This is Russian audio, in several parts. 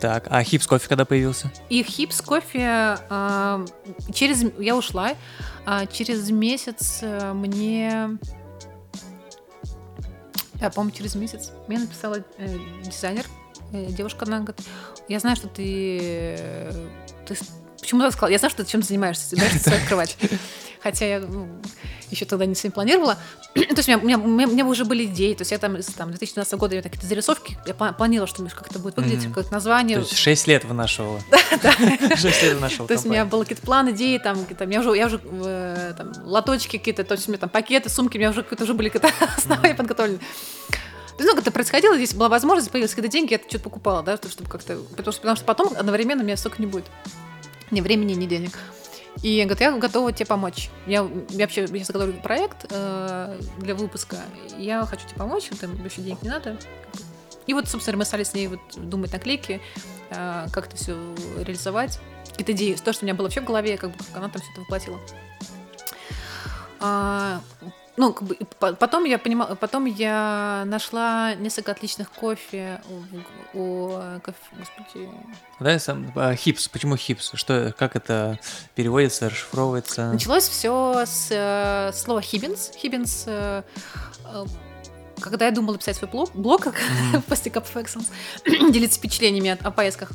Так, а HIBS.coffee когда появился? Их HIBS.coffee через... Я ушла. Через месяц мне... Да, по-моему, через месяц мне написала дизайнер, девушка, она говорит, я знаю, что ты почему ты сказала? Я знаю, что ты чем занимаешься, собираешься открывать. Хотя я еще тогда не планировала. То есть у меня уже были идеи. То есть я там 2012 года у меня какие-то зарисовки. Я планировала, что как это будет выглядеть, как название. То есть 6 лет вы нашел. Да. 6 лет нашел. То есть у меня были какие-то планы, идеи, там, я уже там, лоточки какие-то, то есть у меня там пакеты, сумки, у меня уже были какие-то основы подготовлены. То есть, ну, как-то происходило, здесь была возможность, появились какие-то деньги, я что-то покупала, да, чтобы как-то... Потому что потом одновременно у меня столько не будет. Ни времени, ни денег. И говорит, я готова тебе помочь. Я вообще заготовлю проект для выпуска. Я хочу тебе помочь, там вообще денег не надо. И вот, собственно, мы стали с ней вот думать наклейки, как это все реализовать. Какие-то идеи, то, что у меня было вообще в голове, как она там все это воплотила. Потом я нашла несколько отличных кофе Господи. Да, я сам. HIBS. Почему HIBS? Что, как это переводится, расшифровывается? Началось все с слова Hibbins. Hibbins. Когда я думала писать свой блог, как после Cup of Excellence, делиться впечатлениями о поездках.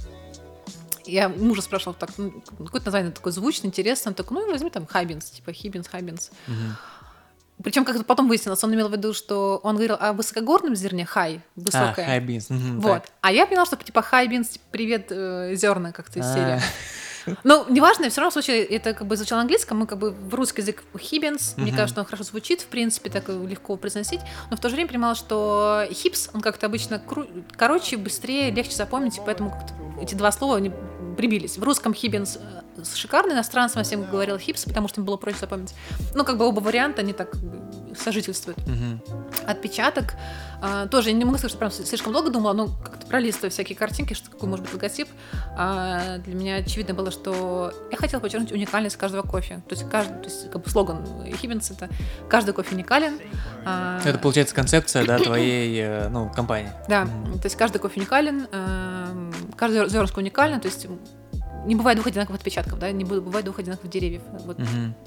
Я мужа спрашивала, так, какое-то название такое звучное, интересное. Он такой, возьми там Hibbins, типа Hibbins. Причем, как потом выяснилось, он имел в виду, что он говорил о высокогорном зерне, хай, высокое. Хай бинс. Вот. Так. А я поняла, что типа хай бинс, типа, привет, зерна, как-то из серии. Ну, неважно, в любом случае, это как бы звучало английском, мы как бы в русский язык хибинс, мне кажется, он хорошо звучит, в принципе, так легко произносить, но в то же время понимала, что хипс, он как-то обычно короче, быстрее, легче запомнить, поэтому как-то эти два слова они прибились. В русском хибинс шикарный, иностранцам всем говорил хипс, потому что им было проще запомнить. Ну, как бы оба варианта, они так сожительствуют. Отпечаток тоже, я не могу сказать, что прям слишком долго думала, но как-то пролистывая всякие картинки, что какой может быть логотип, для меня очевидно было, что я хотела подчеркнуть уникальность каждого кофе. То есть как бы слоган HIBS это «Каждый кофе уникален». Это, получается, концепция, да, твоей, ну, компании. Да, то есть каждый кофе уникален, каждое зернышко уникально, то есть не бывает двух одинаковых отпечатков, да, не бывает двух одинаковых деревьев. Вот.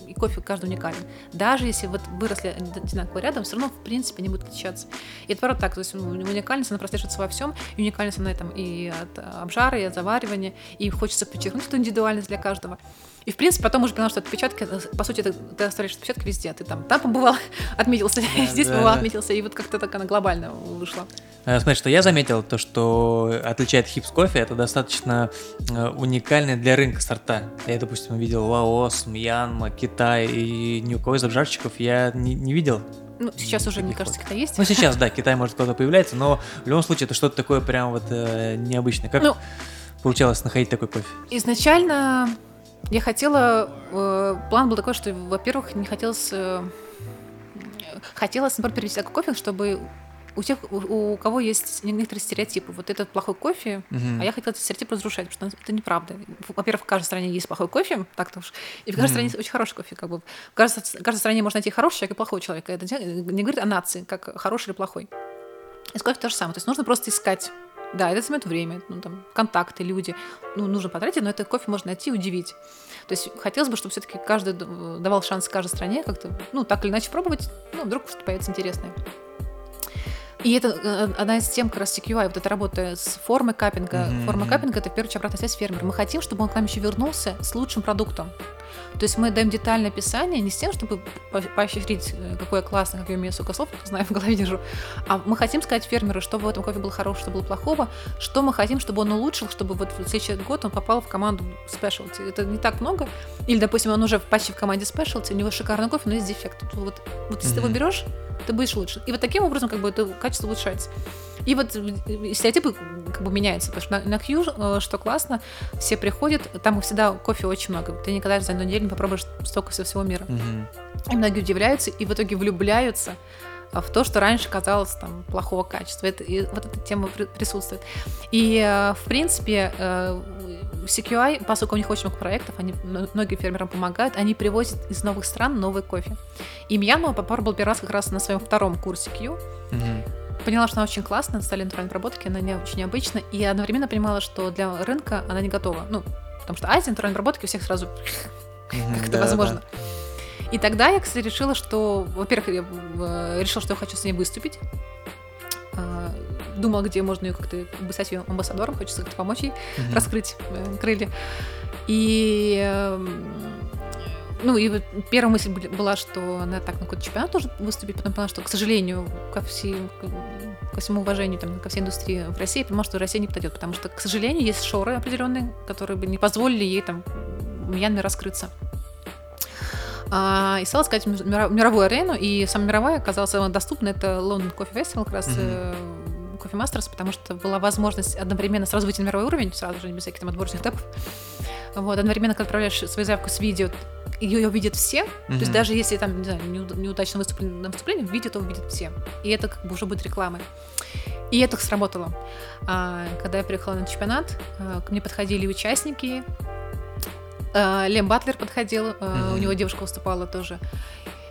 И кофе каждый уникален. Даже если вот выросли одинаково рядом, все равно, в принципе, они будут отличаться. И это правда так, то есть уникальность, она прослеживается во всем, и уникальность она там и от обжара, и от заваривания, и хочется подчеркнуть эту индивидуальность для каждого. И, в принципе, потом уже поняла, что отпечатки, по сути, ты оставляешь отпечатки везде. Ты там побывал, отметился, здесь побывал, отметился, и вот как-то так она глобально вышла. Смотри, что я заметил, то, что отличает HIBS.coffee, это достаточно уникальные для рынка сорта. Я, допустим, видел Лаос, Мьянма, Китай, и ни у кого из обжарщиков я не видел. Ну, сейчас уже, мне кажется, Китай есть. Ну, сейчас, да, Китай, может, кто-то появляется, но в любом случае это что-то такое прям вот необычное. Как получалось находить такой кофе? Изначально... Я хотела... план был такой, что, во-первых, не хотелось... Хотелось, например, перевести такой кофе, чтобы у тех, у кого есть некоторые стереотипы. Вот этот плохой кофе, а я хотела этот стереотип разрушать, потому что это неправда. Во-первых, в каждой стране есть плохой кофе, так-то уж. И в каждой стране есть очень хороший кофе. Как бы. В каждой стране можно найти хороший человек и плохой человек. Это не говорит о нации, как хороший или плохой. И с кофе то же самое. То есть нужно просто искать. Да, это занимает время, ну, там, контакты, люди. Ну, нужно потратить, но это кофе можно найти и удивить. То есть хотелось бы, чтобы все-таки каждый давал шанс каждой стране как-то, ну, так или иначе пробовать, ну, вдруг что-то появится интересное. И это одна из тем, как раз CQI, вот эта работа с формой каппинга. Форма каппинга – это, в первую очередь, обратная связь фермера. Мы хотим, чтобы он к нам еще вернулся с лучшим продуктом. То есть мы даем детальное описание не с тем, чтобы поощрить, какой я классный, как я умею, сколько слов, знаю, в голове держу, а мы хотим сказать фермеру, что в этом кофе было хорошего, что было плохого, что мы хотим, чтобы он улучшил, чтобы вот в следующий год он попал в команду Specialty. Это не так много. Или, допустим, он уже почти в команде Specialty, у него шикарный кофе, но есть дефект. Вот если ты его берешь, ты будешь лучше. И вот таким образом как бы это качество улучшается. И вот стереотипы как бы меняются, потому что на Q, что классно, все приходят, там всегда кофе очень много, ты никогда за одну неделю не попробуешь столько всего мира. И многие удивляются и в итоге влюбляются в то, что раньше казалось там плохого качества. И вот эта тема присутствует. И, в принципе, CQI, поскольку у них очень много проектов, они многим фермерам помогают, они привозят из новых стран новый кофе. И Мьянма попробовал первый раз как раз на своем втором курсе Q. поняла, что она очень классная, стали натуральной обработки, она не очень необычна, и одновременно понимала, что для рынка она не готова. Ну, потому что азия, натуральной обработки у всех сразу, как это возможно. И тогда я, кстати, решила, что... Во-первых, я решила, что я хочу с ней выступить. Думала, где можно ее как-то стать ее амбассадором, хочется как-то помочь ей раскрыть крылья. И... Ну, и первая мысль была, что она так на какой-то чемпионат тоже выступит, потом поняла, что, к сожалению, ко всему уважению, там, ко всей индустрии в России, понимала, что Россия не подойдет, потому что, к сожалению, есть шоры определенные, которые бы не позволили ей там в Мьянме раскрыться. И стала искать мировую арену, и самая мировая оказалась доступна, это London Coffee Festival, как раз Coffee Masters, потому что была возможность одновременно сразу выйти на мировой уровень, сразу же без всяких там отборочных этапов. Вот, одновременно, когда отправляешь свою заявку с видео, ее видят все, то есть даже если там, не знаю, неудачно выступление, на выступлении, видео то увидят все, и это как бы уже будет рекламой. И это сработало. Когда я приехала на чемпионат, ко мне подходили участники, Лем Батлер подходил, у него девушка выступала тоже.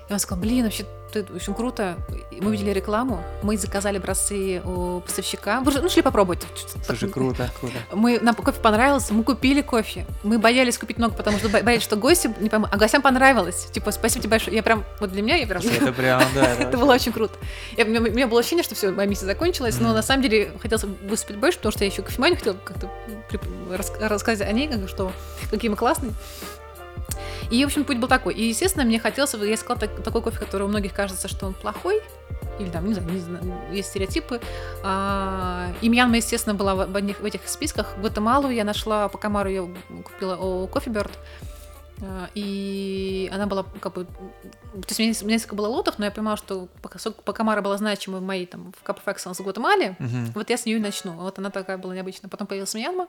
И он сказал, блин, вообще это очень круто. Мы видели рекламу, мы заказали образцы у поставщика. Вы же, шли попробовать. Слушай, круто, круто. Нам кофе понравился, мы купили кофе. Мы боялись купить много, потому что боялись, что гости не поймут. А гостям понравилось. Типа, спасибо тебе большое. Я прям, вот для меня, я прям... Это прям, да. Это было очень круто. У меня было ощущение, что все, моя миссия закончилась. Но на самом деле хотелось выступить больше, потому что я еще кофеманию хотела как-то рассказать о ней, что какие мы классные. И, в общем, путь был такой. И, естественно, мне хотелось... Я искала такой кофе, который у многих кажется, что он плохой. Или там, не знаю, есть стереотипы. И Мьянма, естественно, была в этих списках. Гватемалу я нашла, Пакамару я купила у Coffee Bird. И она была как бы... То есть у меня несколько было лотов, но я понимала, что Пакамара была значимой в моей там в Cup of Excellence в Гватемале. Вот я с нее и начну. Вот она такая была необычная. Потом появилась Мьянма.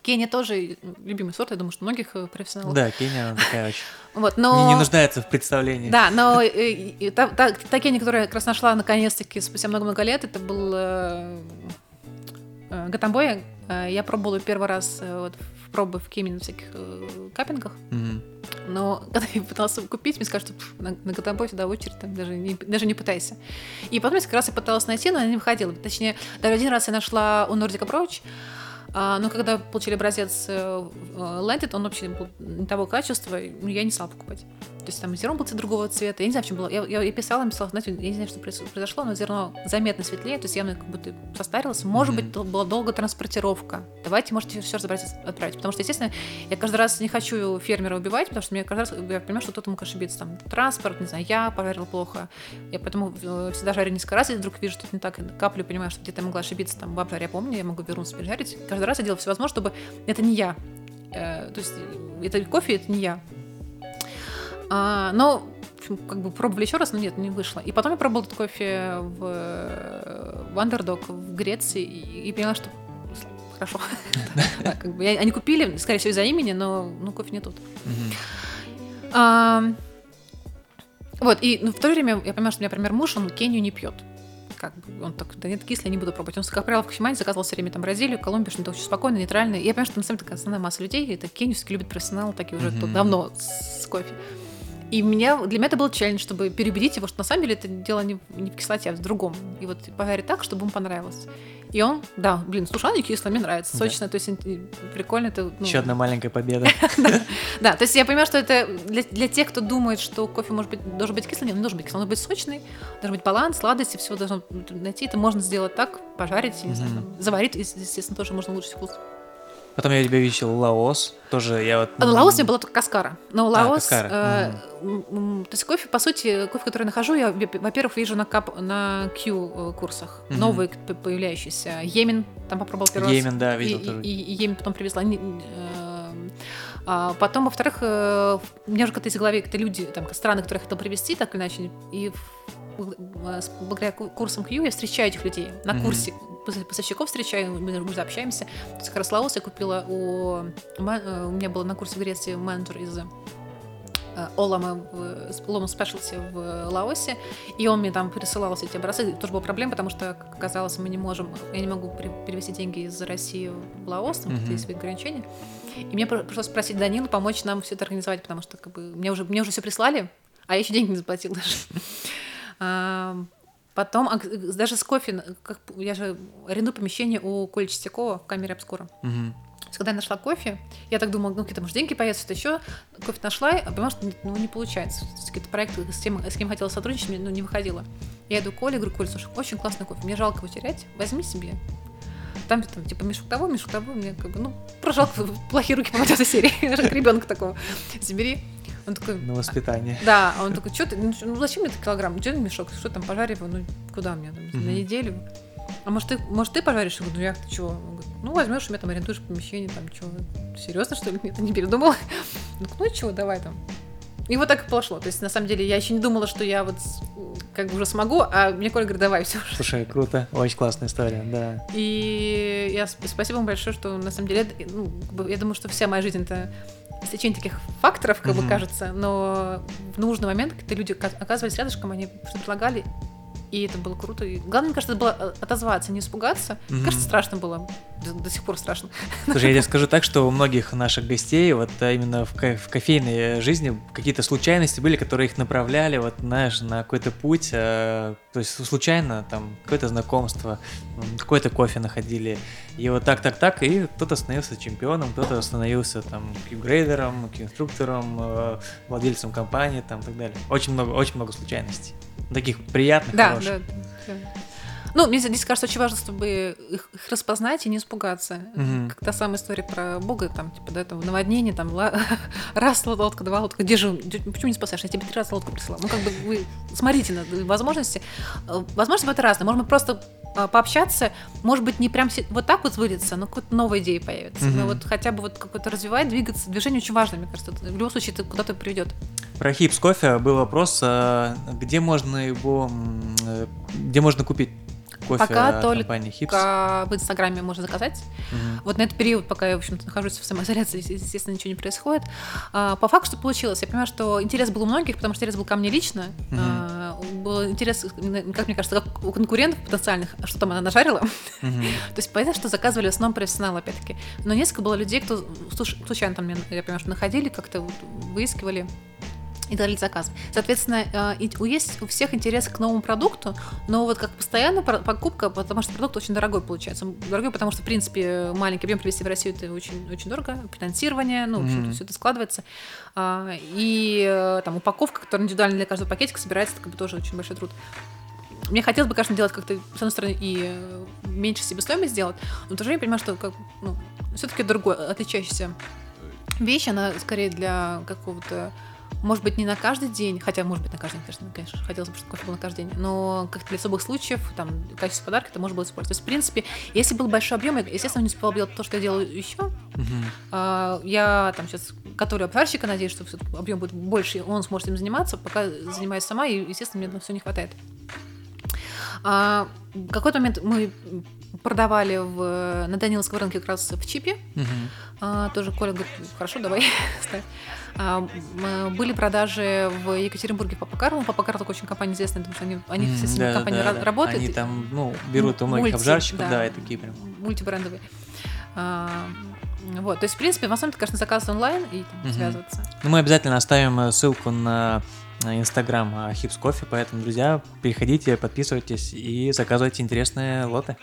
Кения тоже любимый сорт, я думаю, что многих профессионалов. Да, Кения, она такая очень... Вот, но... Не нуждается в представлении. Да, но та Кения, которую я как раз нашла наконец-таки спустя много-много лет, это был Гатамбой. Я пробовала первый раз в пробы в Кемени на всяких каппингах. Но когда я пыталась купить, мне сказали, что на Гатамбой сюда очередь, там, даже не пытайся. И потом я как раз и пыталась найти, но она не выходила. Точнее, даже один раз я нашла у Nordic approach. Но когда получили образец Landed, он вообще был не того качества, я не стала покупать. То есть там зерно было другого цвета, я не знаю, в чем было. Я писала, знаете, я не знаю, что произошло, но зерно заметно светлее, то есть явно как будто состарилось. Может быть, была долгая транспортировка. Давайте, может, все разобраться, отправить. Потому что, естественно, я каждый раз не хочу фермера убивать, потому что мне каждый раз, я понимаю, что кто-то мог ошибиться. Там транспорт, не знаю, я поварила плохо. Я поэтому всегда жарю несколько раз, и вдруг вижу, что это не так, каплю, понимаю, что где-то я могла ошибиться, там, в обжаре, я помню, я могу вернуться, пережарить. Каждый раз я делала все возможное, чтобы это не я. То есть это кофе, это не я. Но как бы пробовали еще раз, но нет, не вышло. И потом я пробовала этот кофе в Wanderdog в Греции и поняла, что хорошо. Они купили, скорее всего, из-за имени, но кофе не тут. Вот, и в то время я поняла, что у меня, например, муж, он Кению не пьет. Как бы, он так, да нет, кислый, не буду пробовать. Он, как правило, в кофемании заказывал все время там Бразилию, Колумбию, что-то очень спокойно, нейтрально. И я понимаю, что на самом деле основная масса людей, это Кению все-таки любят профессионалы, такие уже давно с кофе. И для меня это был челлендж, чтобы переубедить его, что на самом деле это дело не в кислоте, а в другом. И вот поверь так, чтобы ему понравилось. И он, да, блин, слушай, она не кислая, мне нравится, сочная, то есть прикольно. Это, еще одна маленькая победа. Да, то есть я понимаю, что это для тех, кто думает, что кофе должен быть кислым, не должен быть кислым, он должен быть сочный, должен быть баланс, сладости, все должно найти. Это можно сделать так, пожарить, не знаю, заварить, естественно, тоже можно улучшить вкус. Потом я тебя видел Лаос, тоже я вот... Лаос не было, только Каскара. Но Лаос... То есть кофе, по сути, кофе, который я нахожу, я, во-первых, вижу на Q-курсах. Новые появляющиеся. Йемен там попробовал первый раз. Йемен, да, видел тоже. И Йемен потом привезла. Потом, во-вторых, у меня же как-то есть в голове какие-то люди, там, страны, которые я хотела привезти, так или иначе. И благодаря курсам Q я встречаю этих людей на курсе. Поставщиков встречаю, мы уже общаемся. Как раз Лаос я купила у меня был на курсе в Греции менеджер из Олама Specialty в Лаосе, и он мне там присылал все эти образцы. Тоже была проблема, потому что, как оказалось, я не могу перевести деньги из России в Лаос, там есть свои ограничения. И мне пришлось просить Данилу помочь нам все это организовать, потому что как бы, мне уже все прислали, а я еще деньги не заплатила даже. Потом, даже с кофе, я же арендую помещение у Коли Чистякова в камере обскура. Угу. Когда я нашла кофе, я так думала, ну, какие-то, может, деньги появятся, что-то еще. Кофе нашла, и понимала, что не получается. Какие-то проекты, с кем хотела сотрудничать, мне не выходило. Я иду к Коле, говорю: Коль, слушай, очень классный кофе, мне жалко его терять, возьми себе. Там типа, мешок того, мне как бы, про жалко, плохие руки попадут из серии, как ребенка такого, забери. Он такой, на воспитание. Да, он такой, что ты, зачем мне этот килограмм, где мешок, что там, пожарь его, куда мне, на неделю. А может, ты пожаришь? Я говорю, я-то чего? Он говорит, возьмешь, у меня там арендуешь помещение, там, чего, серьезно, что ли? Нет, не передумала. Чего, давай там. И вот так и пошло. То есть, на самом деле, я еще не думала, что я вот как бы уже смогу, а мне Коля говорит, давай, все. Слушай, круто, очень классная история, да. И я спасибо вам большое, что на самом деле, я думаю, что вся моя жизнь это стечение таких факторов, как бы кажется, но в нужный момент какие-то люди оказывались рядышком, они что-то предлагали, и это было круто. И главное, мне кажется, было отозваться, не испугаться. Мне кажется, страшно было. До сих пор страшно. Слушай, я тебе скажу так, что у многих наших гостей вот именно в кофейной жизни какие-то случайности были, которые их направляли, вот, знаешь, на какой-то путь. То есть случайно там какое-то знакомство, какой-то кофе находили. И вот так, и кто-то становился чемпионом, кто-то становился там Q-грейдером, Q-инструктором, владельцем компании, там, и так далее. Очень много случайностей. Таких приятных, да, хороших. Да. Мне здесь кажется, очень важно, чтобы их распознать и не испугаться. Как та самая история про Бога, там, типа, да, там, наводнение, там, раз лодка, два лодка, где же, почему не спасаешь, я тебе 3 раза лодку прислала. Вы смотрите на возможности. Возможности бывают разные. Можно просто пообщаться, может быть, не прям вот так вот вылиться, но какая-то новая идея появится. Но хотя бы какое-то развивать, двигаться. Движение очень важно, мне кажется. В любом случае, это куда-то приведет. Про HIBS кофе был вопрос, где можно купить кофе пока от компании HIBS? Пока в Инстаграме можно заказать. Вот на этот период, пока я, в общем-то, нахожусь в самоизоляции, естественно, ничего не происходит. По факту, что получилось, я понимаю, что интерес был у многих, потому что интерес был ко мне лично. Был интерес, как мне кажется, как у конкурентов потенциальных, что там она нажарила. То есть понятно, что заказывали в основном профессионалы, опять-таки. Но несколько было людей, кто случайно там, я понимаю, что находили, как-то выискивали. И дали заказ. Соответственно, есть у всех интерес к новому продукту, но вот как постоянная покупка, потому что продукт очень дорогой получается. Дорогой, потому что, в принципе, маленький объем привезти в Россию это очень, очень дорого, финансирование, в общем-то, все это складывается. И там упаковка, которая индивидуально для каждого пакетика собирается, это как бы тоже очень большой труд. Мне хотелось бы, конечно, делать как-то, с одной стороны, и меньше себестоимость сделать, но тоже я понимаю, что все-таки другой, отличающаяся вещь, она скорее для какого-то. Может быть, не на каждый день, хотя, может быть, на каждый день, конечно, хотелось бы, чтобы кофе был на каждый день, но как-то для особых случаев, там, качество подарка, это можно было использовать. То есть, в принципе, если был большой объем, я, естественно, не успевала делать то, что я делаю еще. Я там сейчас готовлю обжарщика, надеюсь, что объем будет больше, и он сможет им заниматься, пока занимаюсь сама, и, естественно, мне на все не хватает. В какой-то момент мы продавали на Даниловском рынке как раз в ЧИПе. Тоже Коля говорит, хорошо, давай ставь. Были продажи в Екатеринбурге в Папа Карлов. Папа Карлов очень компания известная, потому что они все с ними компанией работают. Они там, берут у многих обжарщиков, да, и такие прям. Мультибрендовые. То есть, в принципе, в основном, конечно, заказ онлайн и связываться. Мы обязательно оставим ссылку на Инстаграм HIBS Coffee, поэтому, друзья, переходите, подписывайтесь и заказывайте интересные лоты.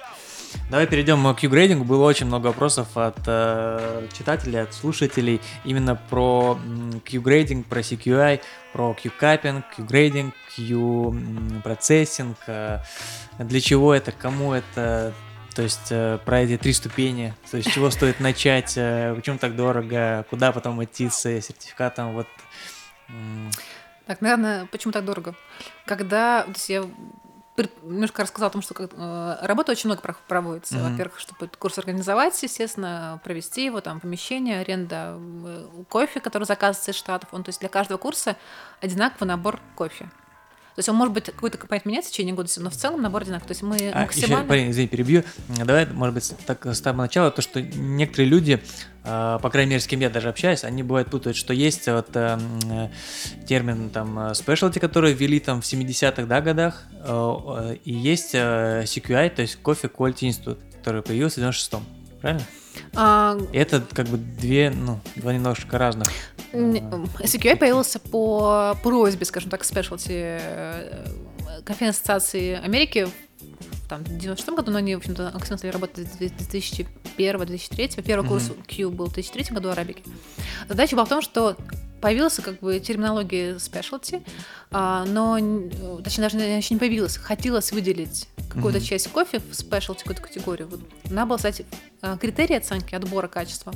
Давай перейдем к Q-грейдингу. Было очень много вопросов от читателей, от слушателей именно про Q-грейдинг, про CQI, про Q-каппинг, Q-грейдинг, Q-процессинг, для чего это, кому это, то есть про эти 3 ступени, то есть чего стоит начать, почему так дорого, куда потом идти с сертификатом, вот. Так, наверное, почему так дорого? Когда, то есть я немножко рассказала о том, что работы очень много проводится. Во-первых, чтобы этот курс организовать, естественно, провести его, там, помещение, аренда кофе, который заказывается из Штатов. То есть для каждого курса одинаковый набор кофе. То есть он может быть какой-то компонент меняться в течение года, но в целом набор одинаковый. То есть мы максимально... Полин, извини, перебью. Давай, может быть, так с самого начала, то, что некоторые люди... По крайней мере, с кем я даже общаюсь, они бывает путают, что есть вот термин там specialty, который ввели там в 70-х годах, и есть CQI, то есть Coffee Quality Institute, который появился в 96-м, правильно? Это как бы два немножко разных. CQI появился по просьбе, скажем так, specialty Кофейной ассоциации Америки там, в 1996 году, но они, в общем-то, активно стали работать с 2001-2003. Первый курс Q был в 2003 году арабики. Задача была в том, что появилась как бы терминология specialty, но, точнее, даже еще не появилась. Хотелось выделить какую-то часть кофе в specialty, какую-то категорию. Вот. Надо было создать критерии оценки, отбора качества.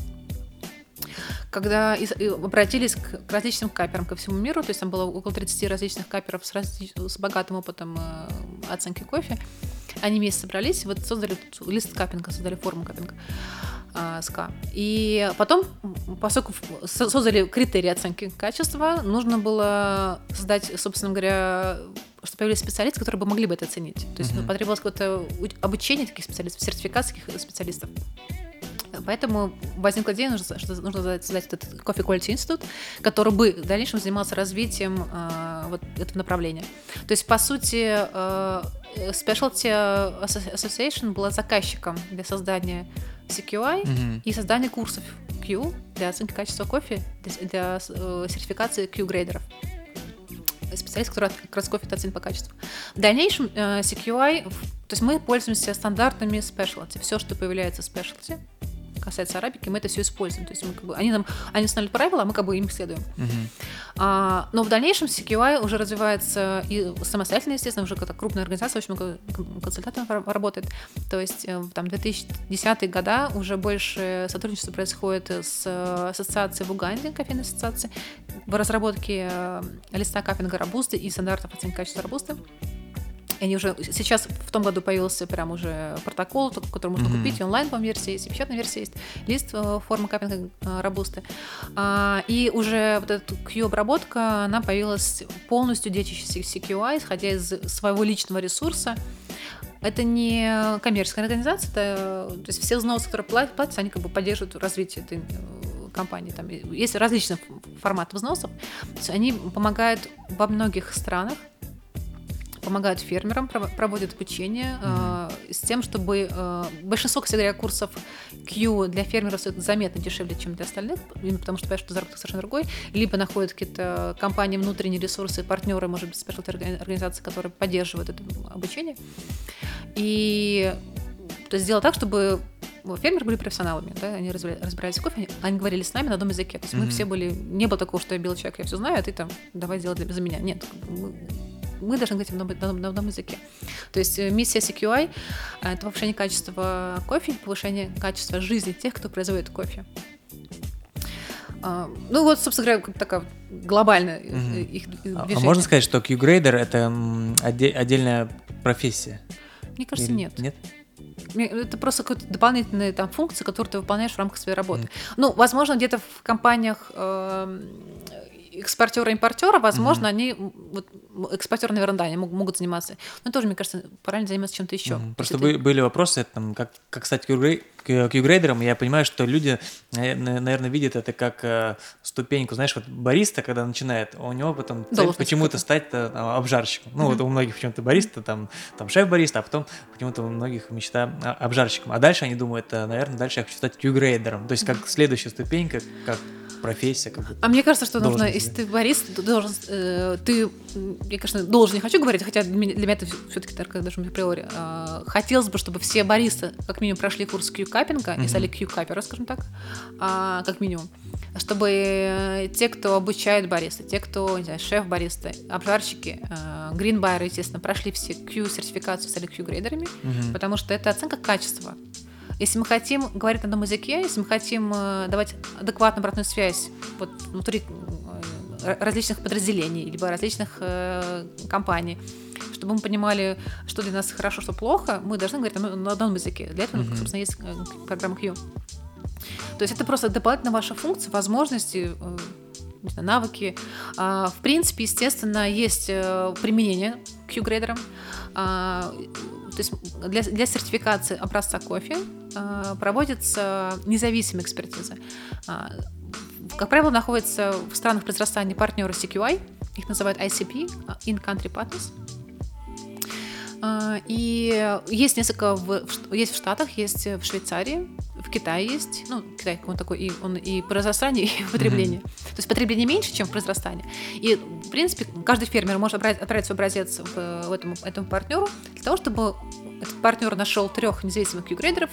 Когда обратились к различным каперам ко всему миру, то есть там было около 30 различных каперов с богатым опытом оценки кофе, они вместе собрались, вот создали лист каппинга, создали форму каппинга СК. И потом, поскольку создали критерии оценки качества, нужно было создать, собственно говоря, чтобы появились специалисты, которые бы могли бы это оценить. То есть потребовалось какое-то обучение таких специалистов, сертификация таких специалистов. Поэтому возникла идея, что нужно создать этот Coffee Quality Institute, который бы в дальнейшем занимался развитием вот этого направления. То есть, по сути, Specialty Association была заказчиком для создания CQI и создания курсов Q для оценки качества кофе, для сертификации Q-грейдеров. Специалист, который как раз кофе оценит по качеству. В дальнейшем CQI, то есть мы пользуемся стандартами Specialty. Все, что появляется в Specialty, касается арабики, мы это все используем. То есть мы, как бы, они устанавливают правила, а мы как бы им следуем. Но в дальнейшем CQI уже развивается и самостоятельно, естественно, уже какая-то крупная организация, очень много консультантов работает. То есть там 2010-е года уже больше сотрудничества происходит с ассоциацией в Уганде, кофейной ассоциацией, в разработке листа каппинга робусты и стандартов оценки качества робусты. Они уже сейчас в том году появился прям уже протокол, который можно купить, и онлайн, по-моему, версия есть, и печатная версия есть, лист формы каппинга робусты. И уже вот эта Q-обработка, она появилась полностью дечащейся CQI, исходя из своего личного ресурса. Это не коммерческая организация, то есть все взносы, которые платятся, они как бы поддерживают развитие этой компании. Там есть различные форматы взносов, то есть они помогают во многих странах, помогают фермерам, проводят обучение с тем, чтобы большинство, кстати говоря, курсов Q для фермеров стоит заметно дешевле, чем для остальных, потому что, понятно, что заработок совершенно другой, либо находят какие-то компании, внутренние ресурсы, партнеры, может быть, специальные организации, которые поддерживают это обучение. И то есть сделать так, чтобы фермеры были профессионалами, да? Они разбирались в кофе, они говорили с нами на одном языке. То есть мы все были, не было такого, что я белый человек, я все знаю, а ты там давай делай за меня. Нет, мы должны говорить на одном языке. То есть миссия CQI – это повышение качества кофе, повышение качества жизни тех, кто производит кофе. Ну вот, собственно говоря, как такая глобальная их движение. А можно сказать, что Q-грейдер – это отдельная профессия? Мне кажется, Нет? Это просто какие-то дополнительные там функции, которые ты выполняешь в рамках своей работы. Ну, возможно, где-то в компаниях экспортера-импортера, возможно, они вот, экспортеры, наверное, они могут заниматься. Но тоже, мне кажется, правильно заниматься чем-то еще. Просто были вопросы, это, там, как стать Q-грейдером. Я понимаю, что люди, наверное, видят это как ступеньку. Знаешь, вот бариста, когда начинает, у него потом цель почему-то стать обжарщиком. Ну, вот у многих почему-то бариста, там шеф-бариста, а потом почему-то у многих мечта обжарщиком. А дальше они думают, наверное, дальше я хочу стать Q-грейдером. То есть как следующая ступенька, как профессия. Как бы, мне кажется, что нужно, если ты барист, я, конечно, не хочу говорить, хотя для меня это все-таки даже априори. Хотелось бы, чтобы все баристы как минимум прошли курс Q-каппинга и стали Q-капперы, скажем так, как минимум. Чтобы те, кто обучает бариста, те, кто, не знаю, шеф-бариста, обжарщики, грин-байеры, естественно, прошли все Q-сертификацию, стали Q-грейдерами, потому что это оценка качества. Если мы хотим говорить на одном языке, если мы хотим давать адекватную обратную связь вот, внутри различных подразделений либо различных компаний, чтобы мы понимали, что для нас хорошо, что плохо, мы должны говорить на одном языке. Для этого, собственно, есть программа Q. То есть это просто дополнительно ваши функции, возможности, навыки. В принципе, естественно, есть применение Q-грейдерам. То есть для сертификации образца кофе проводится независимая экспертиза. Как правило, находятся в странах произрастания партнеры CQI, их называют ICP, In-Country Partners. И есть в Штатах, есть в Швейцарии, в Китае есть. Ну, Китай, он такой, и он и произрастание, и потребление. Mm-hmm. То есть потребление меньше, чем произрастание. И, в принципе, каждый фермер может отправить свой образец этому партнеру для того, чтобы этот партнер нашел 3 независимых Q-грейдеров,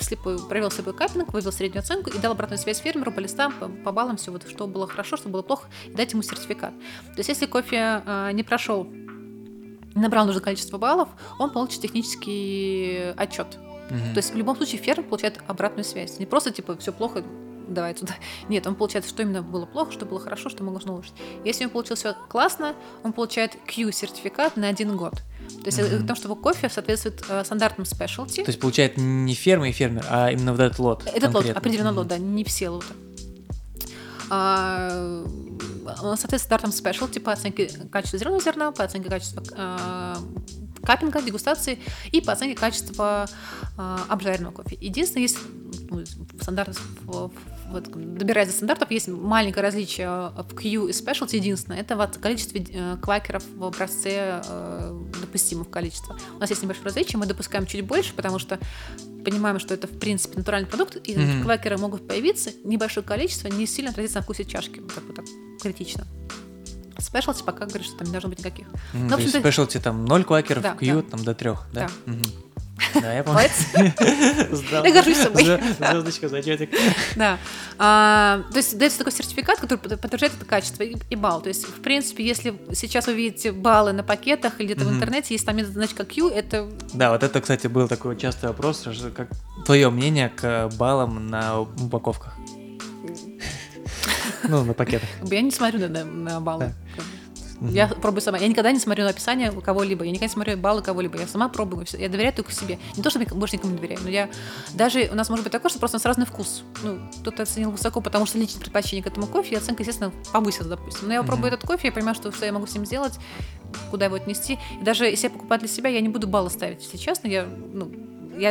провел слепой каппинг, вывел среднюю оценку и дал обратную связь фермеру по листам, по баллам, все, вот, что было хорошо, что было плохо, и дать ему сертификат. То есть если кофе не прошел, не набрал нужное количество баллов, он получит технический отчет. Mm-hmm. То есть в любом случае фермер получает обратную связь. Не просто типа все плохо, давай отсюда. Нет, он получает, что именно было плохо, что было хорошо, что можно улучшить. Если он получил все классно, он получает Q-сертификат на 1 год. То есть mm-hmm. Потому что кофе соответствует стандартам specialty. То есть получает не ферма и фермер, а именно вот этот лот. Этот конкретно. Лот, определенно mm-hmm. лот, да, не все лоты. Он соответствует стандартам specialty по оценке качества зеленого зерна, по оценке качества каппинга, дегустации и по оценке качества обжаренного кофе. Единственное, есть добираясь до стандартов, есть маленькое различие в Q и Specialty. Единственное, это в количестве квакеров в образце допустимого количества. У нас есть небольшое различие, мы допускаем чуть больше, потому что понимаем, что это, в принципе, натуральный продукт, и mm-hmm. квакеры могут появиться, небольшое количество, не сильно отразится на вкусе чашки, вот так критично. Specialty пока говорит, что там не должно быть никаких. Но, то есть Specialty там 0 квакеров, да, Q да. там до 3, да? Да. Угу. Да, я помню. Я горжусь собой. Звездочка, зачетик. Да. То есть дается такой сертификат, который подтверждает это качество и балл. То есть, в принципе, если сейчас вы видите баллы на пакетах или где-то в интернете, если там нет значка Q, это... Да, вот это, кстати, был такой частый вопрос. Как твое мнение к баллам на упаковках? Ну, на пакетах. Я не смотрю на баллы. Я пробую сама. Я никогда не смотрю на описание кого-либо. Я никогда не смотрю баллы кого-либо. Я сама пробую. Я доверяю только себе. Не то, что больше никому не доверяю, но я... Даже у нас может быть такое, что просто у нас разный вкус. Ну, кто-то оценил высоко, потому что личное предпочтение к этому кофе, и оценка, естественно, повысилась, допустим. Но я пробую этот кофе, я понимаю, что я могу с ним сделать, куда его отнести. И даже если я покупаю для себя, я не буду баллы ставить. Если честно, я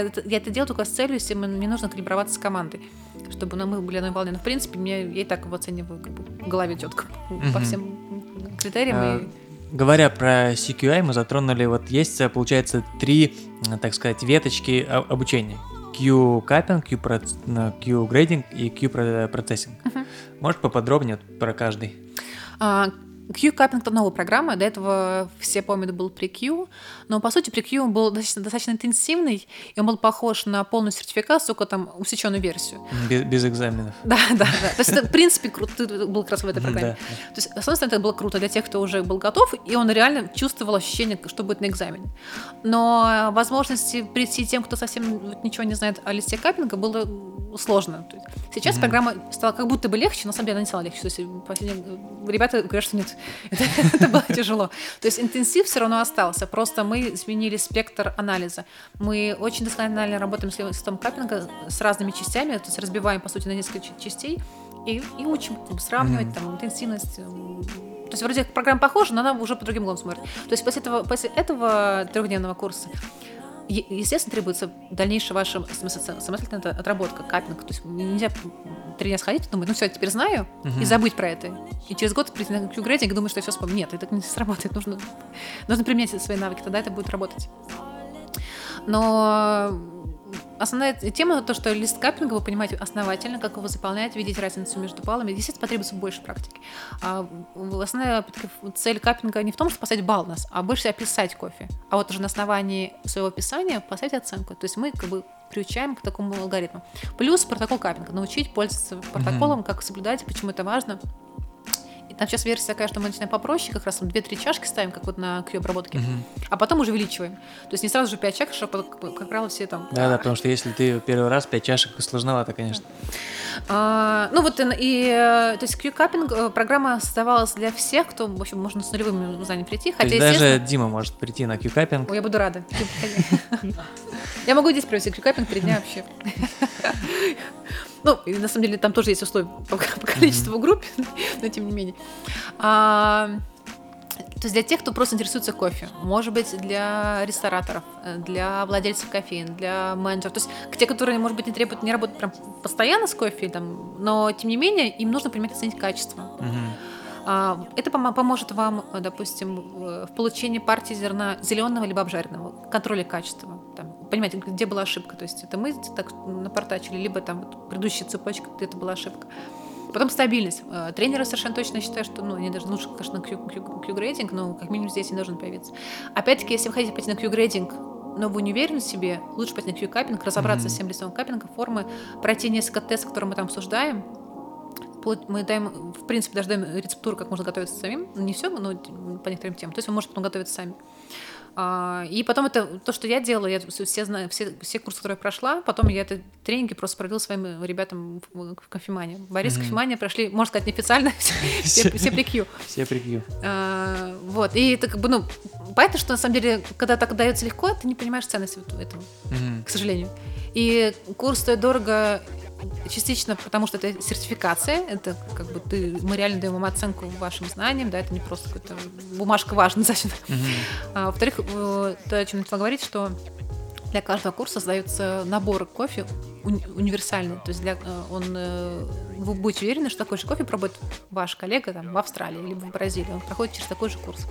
это делаю только с целью, если мне нужно калиброваться с командой, чтобы мы были на одной волне. Но, в принципе, я и так его оцениваю как бы, в голове четко по всем критериям. Говоря про CQI, мы затронули, вот есть, получается, 3, так сказать, веточки обучения. Q-cupping, Q-grading и Q-processing. Можешь поподробнее про каждый? Q-каппинг – это новая программа, до этого все помнят, был pre-Q, но, по сути, pre-Q он был достаточно интенсивный, и он был похож на полную сертификацию, только там усеченную версию. Без экзаменов. Да. То есть, это, в принципе, круто, ты был как раз в этой программе. То есть, с одной стороны, это было круто для тех, кто уже был готов, и он реально чувствовал ощущение, что будет на экзамене. Но возможности прийти тем, кто совсем ничего не знает о листе каппинга, было сложно. Сейчас программа стала как будто бы легче, но, на самом деле, она не стала легче. То есть, ребята говорят, что нет, это было тяжело. То есть интенсив все равно остался, просто мы изменили спектр анализа. Мы очень досконально работаем с листом каппинга, с разными частями, то есть разбиваем, по сути, на несколько частей и учим сравнивать там, интенсивность. То есть вроде программа похожа, но она уже по другим углом смотрит. То есть после этого 3-дневного курса, естественно, требуется дальнейшая ваша самостоятельная отработка, каппинг. То есть нельзя 3 дня сходить и думать, ну все, я теперь знаю, и забыть про это. И через год прийти на Q-грейдинг и думать, что я все вспомню. Нет, это не сработает. Нужно применять свои навыки, тогда это будет работать. Но основная тема — то, что лист каппинга вы понимаете основательно, как его заполнять, видеть разницу между баллами. Естественно, потребуется больше практики. Основная цель каппинга не в том, чтобы поставить балл нас, а больше описать кофе. А вот уже на основании своего описания поставить оценку. То есть мы как бы приучаем к такому алгоритму. Плюс протокол каппинга. Научить пользоваться протоколом, как соблюдать, почему это важно. Там сейчас версия такая, что мы начинаем попроще, как раз там 2-3 чашки ставим, как вот на Q-обработке, а потом уже увеличиваем. То есть не сразу же 5 чашек, чтобы, как правило, все там... Да, потому что если ты первый раз 5 чашек, сложновато, конечно. То есть Q-каппинг программа создавалась для всех, кто, в общем, можно с нулевым знанием прийти. Хотя, даже Дима может прийти на Q-каппинг. Ой, я буду рада. Я могу здесь провести Q-каппинг 3 дня вообще. Ну, на самом деле, там тоже есть условия по количеству групп, но тем не менее. То есть для тех, кто просто интересуется кофе, может быть, для рестораторов, для владельцев кофеин, для менеджеров, то есть те, которые, может быть, не работают прям постоянно с кофе, там, но тем не менее, им нужно понимать, оценить качество. Это поможет вам, допустим, в получении партии зерна зеленого либо обжаренного, контроле качества, там, понимать, где была ошибка. То есть это мы так напортачили, либо там вот предыдущая цепочка, где-то была ошибка. Потом стабильность. Тренеры совершенно точно считают, что, ну, они даже лучше, конечно, Q-грейдинг, но как минимум здесь не должен появиться. Опять-таки, если вы хотите пойти на Q-грейдинг, но вы не уверены в себе, лучше пойти на Q-каппинг, разобраться с всем листом каппинга, формы, пройти несколько тестов, которые мы там обсуждаем. Мы даем, в принципе, даже даем рецептуру, как можно готовиться самим. Не все, но по некоторым темам. То есть вы можете потом готовиться сами. И потом это то, что я делала, я все знаю, все курсы, которые я прошла, потом я это тренинги просто провела своим ребятам в кофемании. Борис, кофемания прошли, можно сказать, неофициально, все при Q. Все при Q. Вот, и это как бы, ну, поэтому, что на самом деле, когда так дается легко, ты не понимаешь ценности этого, к сожалению. И курс стоит дорого частично, потому что это сертификация, это как бы мы реально даем вам оценку вашим знаниям, да, это не просто какая-то бумажка важная, значит. Во-вторых, то, о чем я начала говорить, что для каждого курса создается набор кофе универсальный, то есть вы будете уверены, что такой же кофе пробует ваш коллега там, в Австралии либо в Бразилии, он проходит через такой же курс.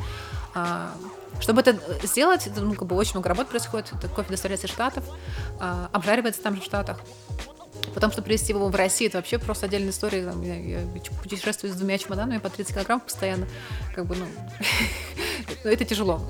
Чтобы это сделать, это, ну, как бы очень много работ происходит, это кофе доставляется из Штатов, обжаривается там же в Штатах. Потому что привезти его в Россию, это вообще просто отдельная история. Я путешествую с 2 чемоданами по 30 килограммов постоянно. Как бы, ну, это тяжело.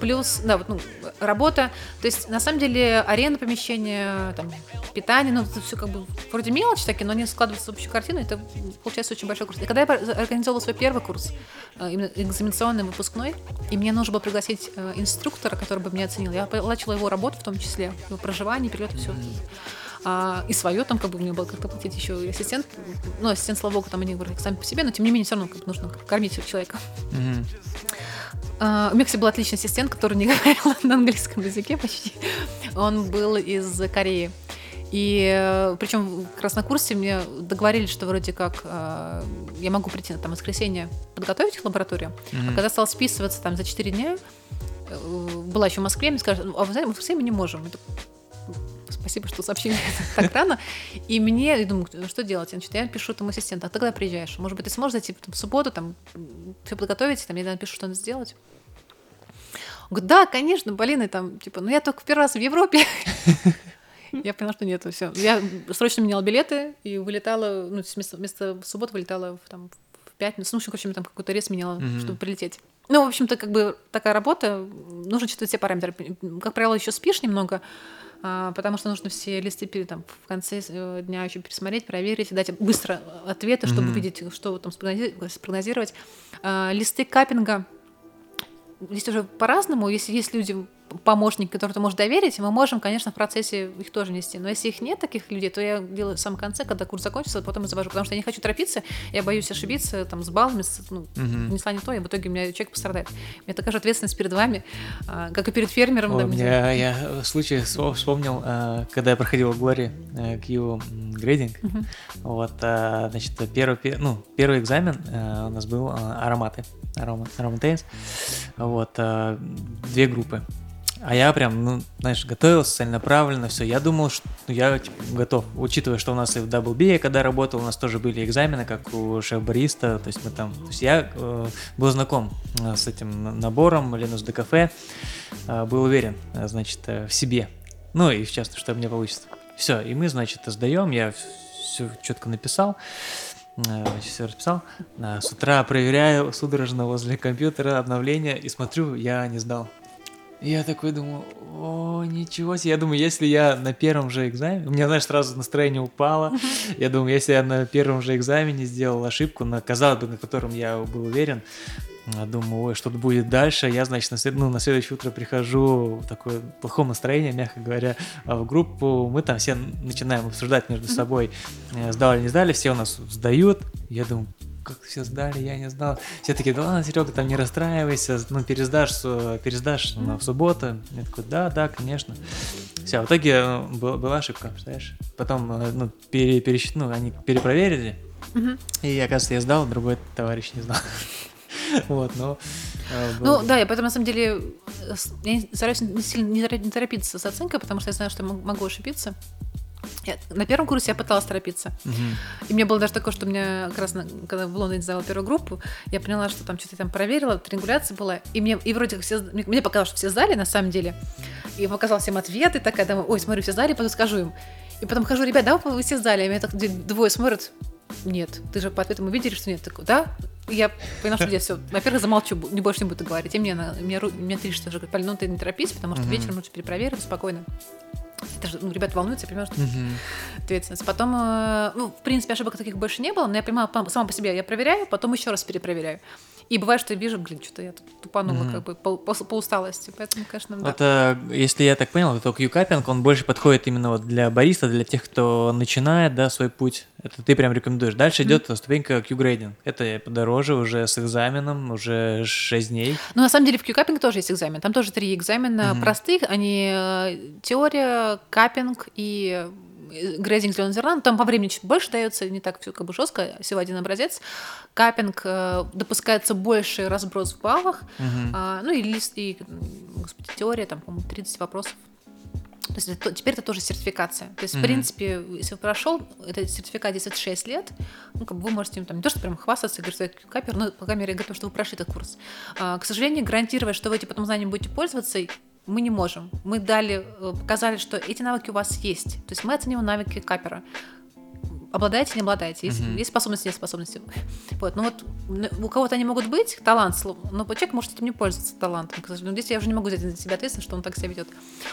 Плюс, да, вот, ну, работа. То есть, на самом деле, аренда помещения, там, питание, ну, это все как бы вроде мелочи такие, но они складываются в общую картину, это получается очень большой курс. И когда я организовала свой первый курс, именно экзаменационный, выпускной, и мне нужно было пригласить инструктора, который бы меня оценил, я оплачивала его работу, в том числе, его проживание, перелет и все. И свое, там, как бы, мне было как-то платить еще и ассистент. Ну, ассистент, слава богу, там они говорят сами по себе, но, тем не менее, все равно как нужно кормить человека. У меня, кстати, был отличный ассистент, который не говорил на английском языке почти. Он был из Кореи. И причем как раз на курсе мне договорились, что вроде как я могу прийти на там, воскресенье подготовить их лабораторию. А когда стал списываться там, за 4 дня, была еще в Москве, мне сказали, а вы знаете, мы в Москве не можем. Спасибо, что сообщили так рано. И мне, я думаю, что делать? Значит, я пишу там ассистенту, а тогда приезжаешь. Может быть, ты сможешь зайти в субботу, там, все подготовить, там, я напишу, что надо сделать. Он говорит, да, конечно, Полина, там, типа, ну я только в первый раз в Европе. Я поняла, что нету, все. Я срочно меняла билеты и вылетала, ну, вместо субботы вылетала там, в пятницу. Ну, в общем, там какой-то рейс меняла, чтобы прилететь. Ну, в общем-то, как бы такая работа, нужно читать все параметры. Как правило, еще спишь немного, потому что нужно все листы там, в конце дня еще пересмотреть, проверить, дать быстро ответы, чтобы увидеть, что там спрогнозировать. Листы каппинга здесь уже по-разному. Если есть люди, помощники, которым ты можешь доверить, мы можем, конечно, в процессе их тоже нести. Но если их нет, таких людей, то я делаю в самом конце, когда курс закончится, потом я завожу, потому что я не хочу торопиться, я боюсь ошибиться там, с баллами, внесла не то, и в итоге у меня человек пострадает. У меня такая же ответственность перед вами, как и перед фермером. О, я случай вспомнил, когда я проходил в Глории Q-грейдинг, вот, значит, первый экзамен у нас был ароматы, вот, 2 группы. А я прям, ну, знаешь, готовился целенаправленно, все. Я думал, что я типа, готов. Учитывая, что у нас и в WB, я когда работал, у нас тоже были экзамены, как у шеф-бариста. То есть мы там. То есть я был знаком с этим набором, Ленус де Кафе, был уверен, значит, в себе. Ну и в частности, что у меня получится. Все, и мы, значит, сдаем, я все четко написал. Все расписал. С утра проверяю судорожно возле компьютера обновления и смотрю, я не сдал. Я такой думал, о, ничего себе. Я думаю, если я на первом же экзамене... У меня, знаешь, сразу настроение упало. Я думаю, если я на первом же экзамене сделал ошибку, казалось бы, на котором я был уверен, думаю, ой, что-то будет дальше. Я, значит, на следующее утро прихожу в такое плохом настроении, мягко говоря, в группу. Мы там все начинаем обсуждать между собой, сдал или не сдали. Все у нас сдают. Я думаю... как все сдали, я не сдал. Все такие, да ладно, Серега, там не расстраивайся, ну, пересдашь в субботу. Я такой, да, конечно. Все, в итоге была ошибка, представляешь? Потом, ну, они перепроверили, и, оказывается, я сдал, другой товарищ не сдал. Вот, но... Ну, да, я поэтому, на самом деле, я стараюсь не торопиться с оценкой, потому что я знаю, что могу ошибиться. На первом курсе я пыталась торопиться. И у меня было даже такое, что у меня как раз, когда в Лондоне сдавала первую группу, я поняла, что там что-то там проверила, триангуляция была, и мне и вроде как все, мне показалось, что все сдали на самом деле, и показала всем ответы, такая, думаю, ой, смотрю, все сдали, потом скажу им. И потом хожу, ребят, да, вы все сдали, а меня так двое смотрят, нет, ты же по ответам увидели, что нет, такой, да? И я поняла, что я все, во-первых, замолчу, не больше не буду говорить, и мне три что же говорит, Полина, ну ты не торопись, потому что вечером лучше перепроверим, спокойно. Это же, ну, ребята волнуются, я понимаю, что ответственность. Потом, ну, в принципе, ошибок таких больше не было, но я понимала сама по себе, я проверяю, потом еще раз перепроверяю. И бывает, что я вижу, блин, что-то я тут тупанула как бы по усталости, поэтому, конечно, да. Это, если я так понял, то Q-cupping, он больше подходит именно вот для бариста, для тех, кто начинает, да, свой путь. Это ты прям рекомендуешь. Дальше идет ступенька Q-grading. Это подороже, уже с экзаменом, уже 6 дней. Ну, на самом деле, в Q-cupping тоже есть экзамен. Там тоже 3 экзамена простых, они теория, каппинг и... грейдинг зеленого зерна, но там по времени чуть больше дается, не так все как бы жестко, всего один образец. Каппинг допускается больше разброс в баллах, ну и лист, и господи, теория, там, по-моему, 30 вопросов. То есть теперь это тоже сертификация. То есть, в принципе, если вы прошел, этот сертификат действует 6 лет, ну, как бы вы можете им там не то, что прям хвастаться и говорить, что я капер, но, по крайней мере, я готов, что вы прошли этот курс. К сожалению, гарантировать, что вы эти потом знания будете пользоваться, мы не можем. Мы показали, что эти навыки у вас есть. То есть мы оцениваем навыки капера. Обладаете, не обладаете. Есть способности, нет способности. Вот. Ну вот у кого-то они могут быть, талант, но человек может этим не пользоваться талантом. Но здесь я уже не могу взять на себя ответственность, что он так себя ведет.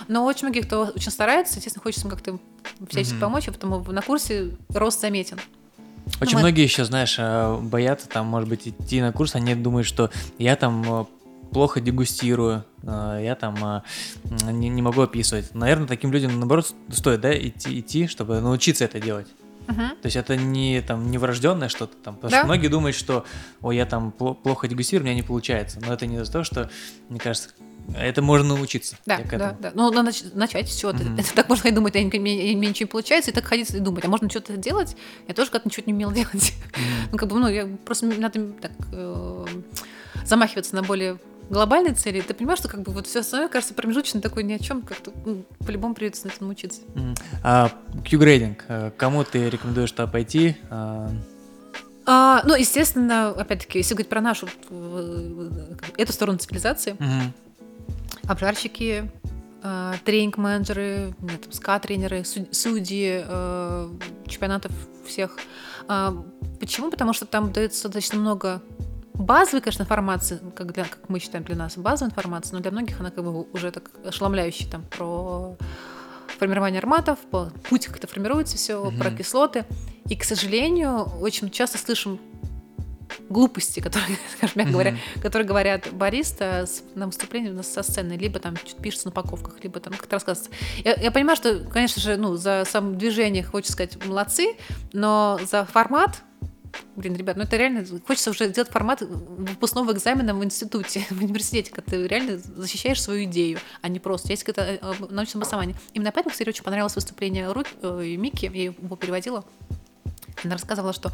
Но очень многие, кто очень старается, естественно, хочется им как-то всячески помочь, потому на курсе рост заметен. Очень многие еще, знаешь, боятся, там, может быть, идти на курс, они думают, что я там... плохо дегустирую, я там не могу описывать. Наверное, таким людям, наоборот, стоит, да, идти, чтобы научиться это делать. То есть это не, там, не врожденное что-то там. Потому что многие думают, что ой, я там плохо дегустирую, у меня не получается. Но это не за то, что, мне кажется, это можно научиться. Да. Ну, надо начать с чего-то. Это так можно и думать, мне ничего не получается, и так ходить и думать. А можно что-то делать? Я тоже как-то ничего не умела делать. Ну, как бы, ну, я просто надо так замахиваться на более глобальной цели, ты понимаешь, что как бы вот все остальное, кажется, промежуточно, такое ни о чем, как-то по-любому придется на этом учиться. А Q-грейдинг, кому ты рекомендуешь туда пойти? Ну, естественно, опять-таки, если говорить про нашу эту сторону цивилизации, обжарщики, тренинг-менеджеры, СКА-тренеры, судьи чемпионатов всех. Почему? Потому что там дается достаточно много базовой, конечно, информации, как мы считаем, для нас базовая информация, но для многих она как бы уже так ошеломляющая, там, про формирование ароматов, по пути, как это формируется все, про кислоты. И, к сожалению, очень часто слышим глупости, которые, скажем, мягко говоря, которые говорят бариста на выступлении со сцены, либо там что-то пишется на упаковках, либо там как-то рассказывается. Я понимаю, что, конечно же, ну, за само движение, хочется сказать, молодцы, но за формат, блин, ребят, ну это реально... Хочется уже делать формат выпускного экзамена в институте, в университете, когда ты реально защищаешь свою идею, а не просто. Есть какое-то научное обоснование. Именно поэтому, кстати, очень понравилось выступление Микки, я его переводила. Она рассказывала, что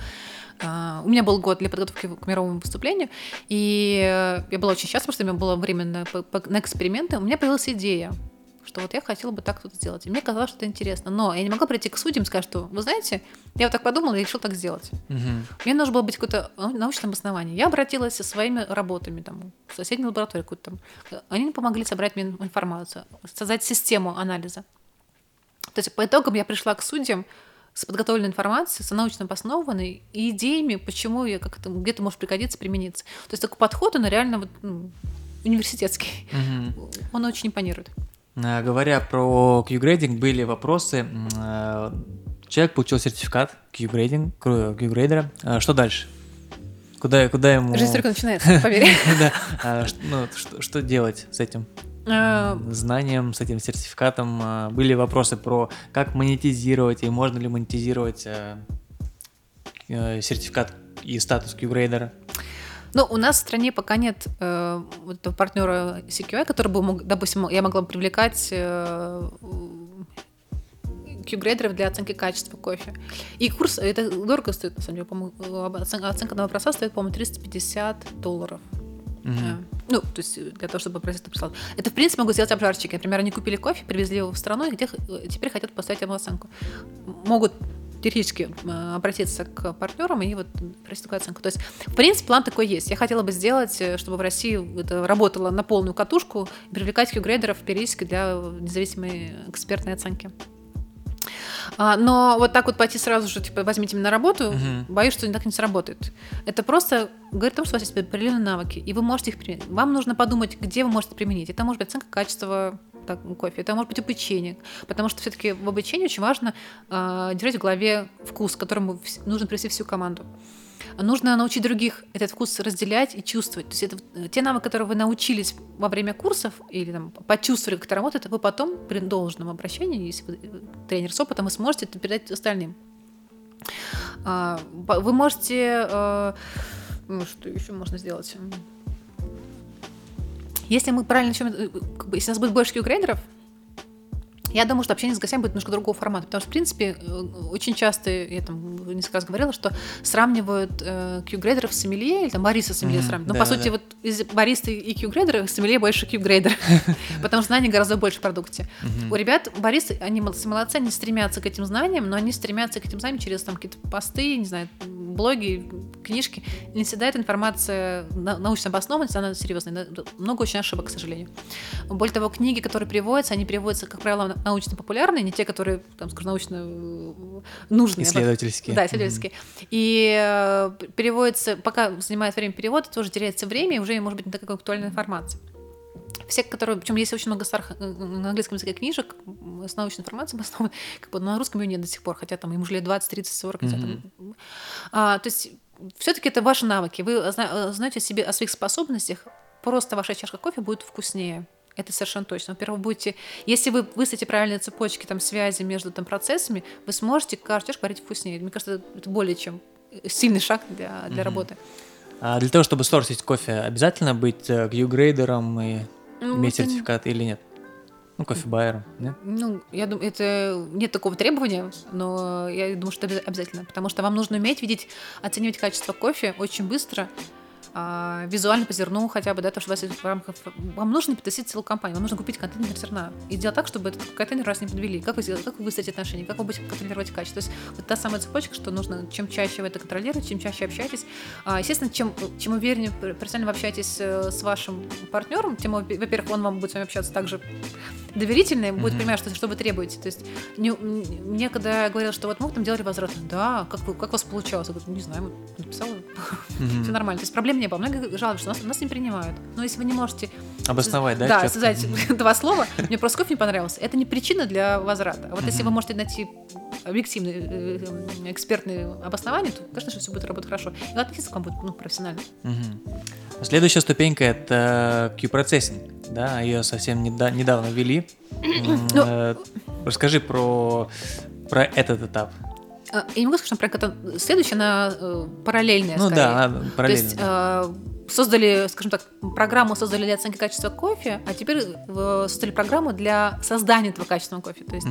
у меня был год для подготовки к мировому выступлению, и я была очень счастлива, что у меня было время на эксперименты. У меня появилась идея, что вот я хотела бы так что-то делать. И мне казалось, что это интересно. Но я не могла прийти к судьям и сказать, что, вы знаете, я вот так подумала и решила так сделать. Мне нужно было быть какое-то научное обоснование. Я обратилась со своими работами там, в соседней лаборатории какую-то там. Они мне помогли собрать мне информацию, создать систему анализа. То есть по итогам я пришла к судьям с подготовленной информацией, с научно обоснованной и идеями, почему я как-то где-то может пригодиться, примениться. То есть такой подход, он реально вот, университетский. Он очень импонирует. Говоря про Q-грейдинг, были вопросы. Человек получил сертификат Q-грейдера. Что дальше? Куда ему... Жизнь только начинается, поверь. Что делать с этим знанием, с этим сертификатом? Были вопросы про как монетизировать и можно ли монетизировать сертификат и статус Q-грейдера. Но у нас в стране пока нет партнера CQI, который бы мог, допустим, я могла бы привлекать Q-грейдеров для оценки качества кофе. И курс, это дорого стоит, на самом деле, оценка одного образца стоит, по-моему, $350. Ну, то есть для того, чтобы процесс это прислал. Это, в принципе, могут сделать обжарщики. Например, они купили кофе, привезли его в страну, и где теперь хотят поставить ему оценку. Могут теоретически обратиться к партнерам и вот просить такую оценку. То есть, в принципе, план такой есть. Я хотела бы сделать, чтобы в России это работало на полную катушку, и привлекать Q-грейдеров периодически для независимой экспертной оценки. Но вот так вот пойти сразу же, типа, возьмите меня на работу, боюсь, что так не сработает. Это просто говорит о том, что у вас есть определенные навыки, и вы можете их применить. Вам нужно подумать, где вы можете применить. Это может быть оценка качества кофе, это может быть обучение, потому что все-таки в обучении очень важно держать в голове вкус, к которому нужно привести всю команду. Нужно научить других этот вкус разделять и чувствовать. То есть это те навыки, которые вы научились во время курсов или там, почувствовали, как это работает, вы потом при должном обращении, если вы тренер с опытом, вы сможете это передать остальным. Вы можете... Что еще можно сделать? Если мы правильно... Если у нас будет больше Q-грейдеров, я думаю, что общение с гостями будет немножко другого формата, потому что, в принципе, очень часто, я там несколько раз говорила, что сравнивают Q-грейдеров с сомелье, или там Бориса с сомелье сравнивают. Но, по сути, вот из Бориса и Q-грейдеров сомелье больше Q-грейдер, потому что знаний гораздо больше в продукте. У ребят Борис, они молодцы, они стремятся к этим знаниям, но они стремятся к этим знаниям через там какие-то посты, не знаю, блоги, книжки. Не всегда эта информация научно обоснована, она серьезная. Много очень ошибок, к сожалению. Более того, книги, которые приводятся, они приводятся, как правило, научно-популярные, не те, которые, там, скажем, научно нужные. Исследовательские. Да, исследовательские. И переводится, пока занимает время перевода, тоже теряется время, и уже, может быть, не такая актуальная информация. Все, которые, причем есть очень много старых на английском языке книжек с научной информацией, как бы, но на русском ее нет до сих пор, хотя там им уже лет 20, 30, 40. То есть все-таки это ваши навыки. Вы знаете о своих способностях, просто ваша чашка кофе будет вкуснее. Это совершенно точно. Во-первых, будете, если вы выстроите правильные цепочки там, связи между там, процессами, вы сможете каждый чашку варить вкуснее. Мне кажется, это более чем сильный шаг для работы. А для того, чтобы сорсить кофе, обязательно быть Q-грейдером и иметь сертификат или нет? Ну, кофебайером, нет? Ну, я думаю, это нет такого требования, но я думаю, что это обязательно, потому что вам нужно уметь видеть, оценивать качество кофе очень быстро, визуально по зерну хотя бы, да, то, что у вас есть в рамках... Вам нужно не потасить целую компанию, вам нужно купить контейнер зерна и сделать так, чтобы этот контейнер раз не подвели. Как вы выстроите отношения, как вы будете контролировать качество. То есть вот та самая цепочка, что нужно, чем чаще вы это контролируете, чем чаще общаетесь. Естественно, чем увереннее персонально вы общаетесь с вашим партнером, тем, во-первых, он вам будет с вами общаться также доверительно, будет понимать, что вы требуете. То есть мне когда говорил, что вот мы там делали возврат, да, как у вас получалось? Я говорю, не знаю, написала, все нормально. То есть проблем не было. Многие жалуются, что нас не принимают. Но если вы не можете... Обосновать, да? Да, сказать два слова. Мне просто кофе не понравился. Это не причина для возврата. А вот если вы можете найти объективные, экспертные обоснования, то, конечно же, все будет работать хорошо. И относиться к вам будет профессионально. Следующая ступенька – это Q-процессинг. Да, ее совсем недавно ввели. Расскажи про этот этап. Я не могу сказать, что проект следующий, она параллельная, скорее. Да, параллельная. То есть создали, скажем так, программу создали для оценки качества кофе, а теперь создали программу для создания этого качественного кофе. То есть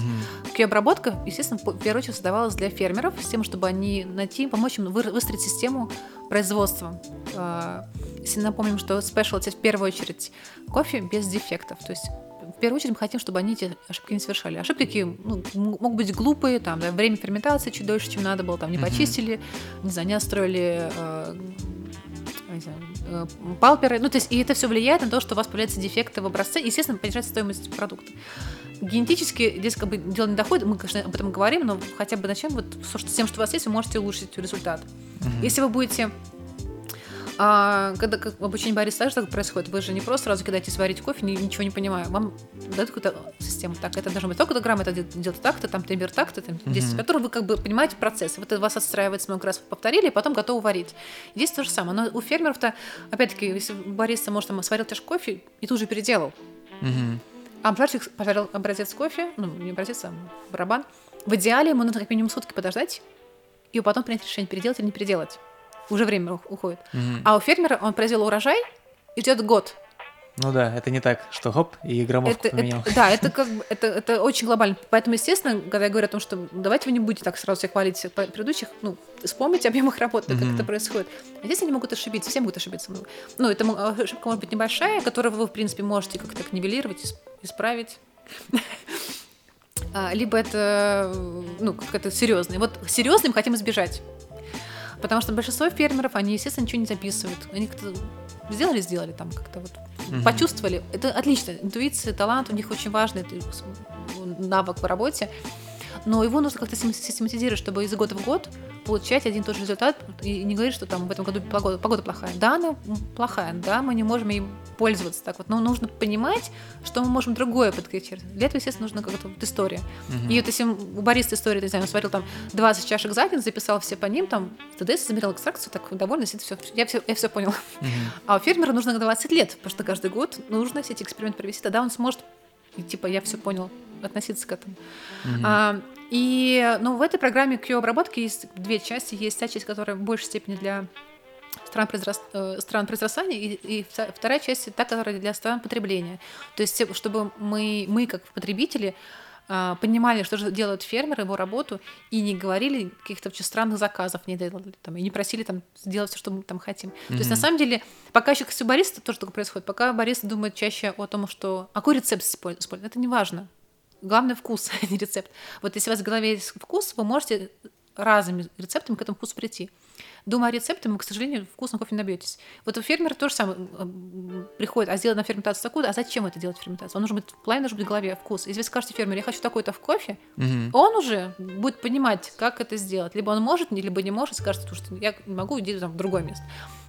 Q-обработка, естественно, в первую очередь создавалась для фермеров, с тем, чтобы они найти, помочь им выстроить систему производства. Если напомним, что Specialty в первую очередь кофе без дефектов, то есть в первую очередь мы хотим, чтобы они эти ошибки не совершали. Ошибки такие, могут быть глупые, там, да, время ферментации чуть дольше, чем надо было, там, не почистили, не знаю, не отстроили палперы, ну, то есть, и это все влияет на то, что у вас появляются дефекты в образце, и, естественно, понижается стоимость продукта. Генетически здесь как бы дело не доходит, мы, конечно, об этом говорим, но хотя бы начнем вот с тем, что у вас есть, вы можете улучшить результат. Если вы будете... Когда в обучении Бориса также так происходит, вы же не просто сразу кидаетесь варить кофе, ничего не понимая, вам дают какую-то систему, так, это должно быть столько-то грамм, это делать так-то, там, тембер так-то, там, 10, который вы как бы понимаете процесс, вот это вас отстраивается, много раз повторили, и потом готовы варить. Здесь то же самое, но у фермеров-то, опять-таки, если Борис, может, там, сварил чашку кофе и тут же переделал, а обжарщик пожарил образец кофе, ну, не образец, а барабан, в идеале ему нужно как минимум сутки подождать, и потом принять решение, переделать или не переделать. Уже время уходит. А у фермера он произвел урожай и ждет год. Ну да, это не так, что хоп, и граммовку поменял. Да, это как бы это очень глобально. Поэтому, естественно, когда я говорю о том, что давайте вы не будете так сразу всех хвалить предыдущих, ну, вспомните об объемах работы, как это происходит. А здесь они могут ошибиться, все могут ошибиться. Ну, это ошибка может быть небольшая, которую вы, в принципе, можете как-то нивелировать, исправить. Либо это, ну, как-то серьезное. Вот серьезное мы хотим избежать. Потому что большинство фермеров, они, естественно, ничего не записывают. Они как-то сделали там как-то вот. Почувствовали. Это отлично. Интуиция, талант у них очень важный навык в работе. Но его нужно как-то систематизировать, чтобы из года в год получать один и тот же результат. И не говорить, что там в этом году погода плохая. Да, она плохая. Да, мы не можем ей пользоваться так вот. Но нужно понимать, что мы можем другое подкорректировать. Для этого, естественно, нужна какая-то вот история. И вот если у Бориса история, не знаю, он сварил там 20 чашек за день, записал все по ним, там, ТДС, замерил экстракцию, так довольно, я все понял. А у фермера нужно 20 лет, потому что каждый год нужно все эти эксперименты провести, тогда он сможет, типа, я все понял, относиться к этому. В этой программе Q-обработки есть две части. Есть та часть, которая в большей степени для стран произрастания, и вторая часть та, которая для стран потребления. То есть, чтобы мы как потребители, понимали, что же делают фермеры, его работу, и не говорили каких-то странных заказов, не делали, там, и не просили там, сделать все, что мы там хотим. То есть, на самом деле, пока еще у Бориса тоже такое происходит, пока Борис думает чаще о том, что какой рецепт использовать, это не важно. Главное вкус, а не рецепт. Вот если у вас в голове есть вкус, вы можете разными рецептами к этому вкусу прийти. Думая о рецепте, вы, к сожалению, вкусного кофе не добьетесь. Вот у фермера то же самое приходит, а сделать на ферментацию такую, а зачем это делать ферментацию? Он должен быть в плане, должен быть в голове вкус. Если вы скажете фермеру, я хочу такой-то в кофе, он уже будет понимать, как это сделать. Либо он может, либо не может, скажет, что я могу, иди там, в другое место.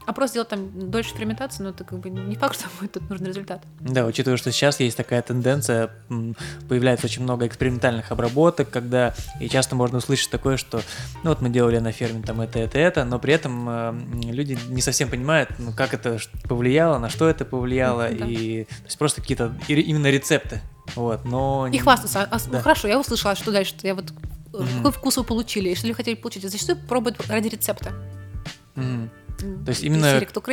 А просто делать там дольше ферментации, но это как бы не факт, что будет тут нужен результат. Да, учитывая, что сейчас есть такая тенденция, появляется очень много экспериментальных обработок, когда и часто можно услышать такое, что ну вот мы делали на ферме там это, но при этом люди не совсем понимают, ну, как это повлияло, на что это повлияло, и то есть просто какие-то именно рецепты. Вот, но... И хвастаться. Да. Хорошо, я услышала, что дальше, я вот какой вкус вы получили, и что ли вы хотели получить. И зачастую пробуют ради рецепта. То есть именно то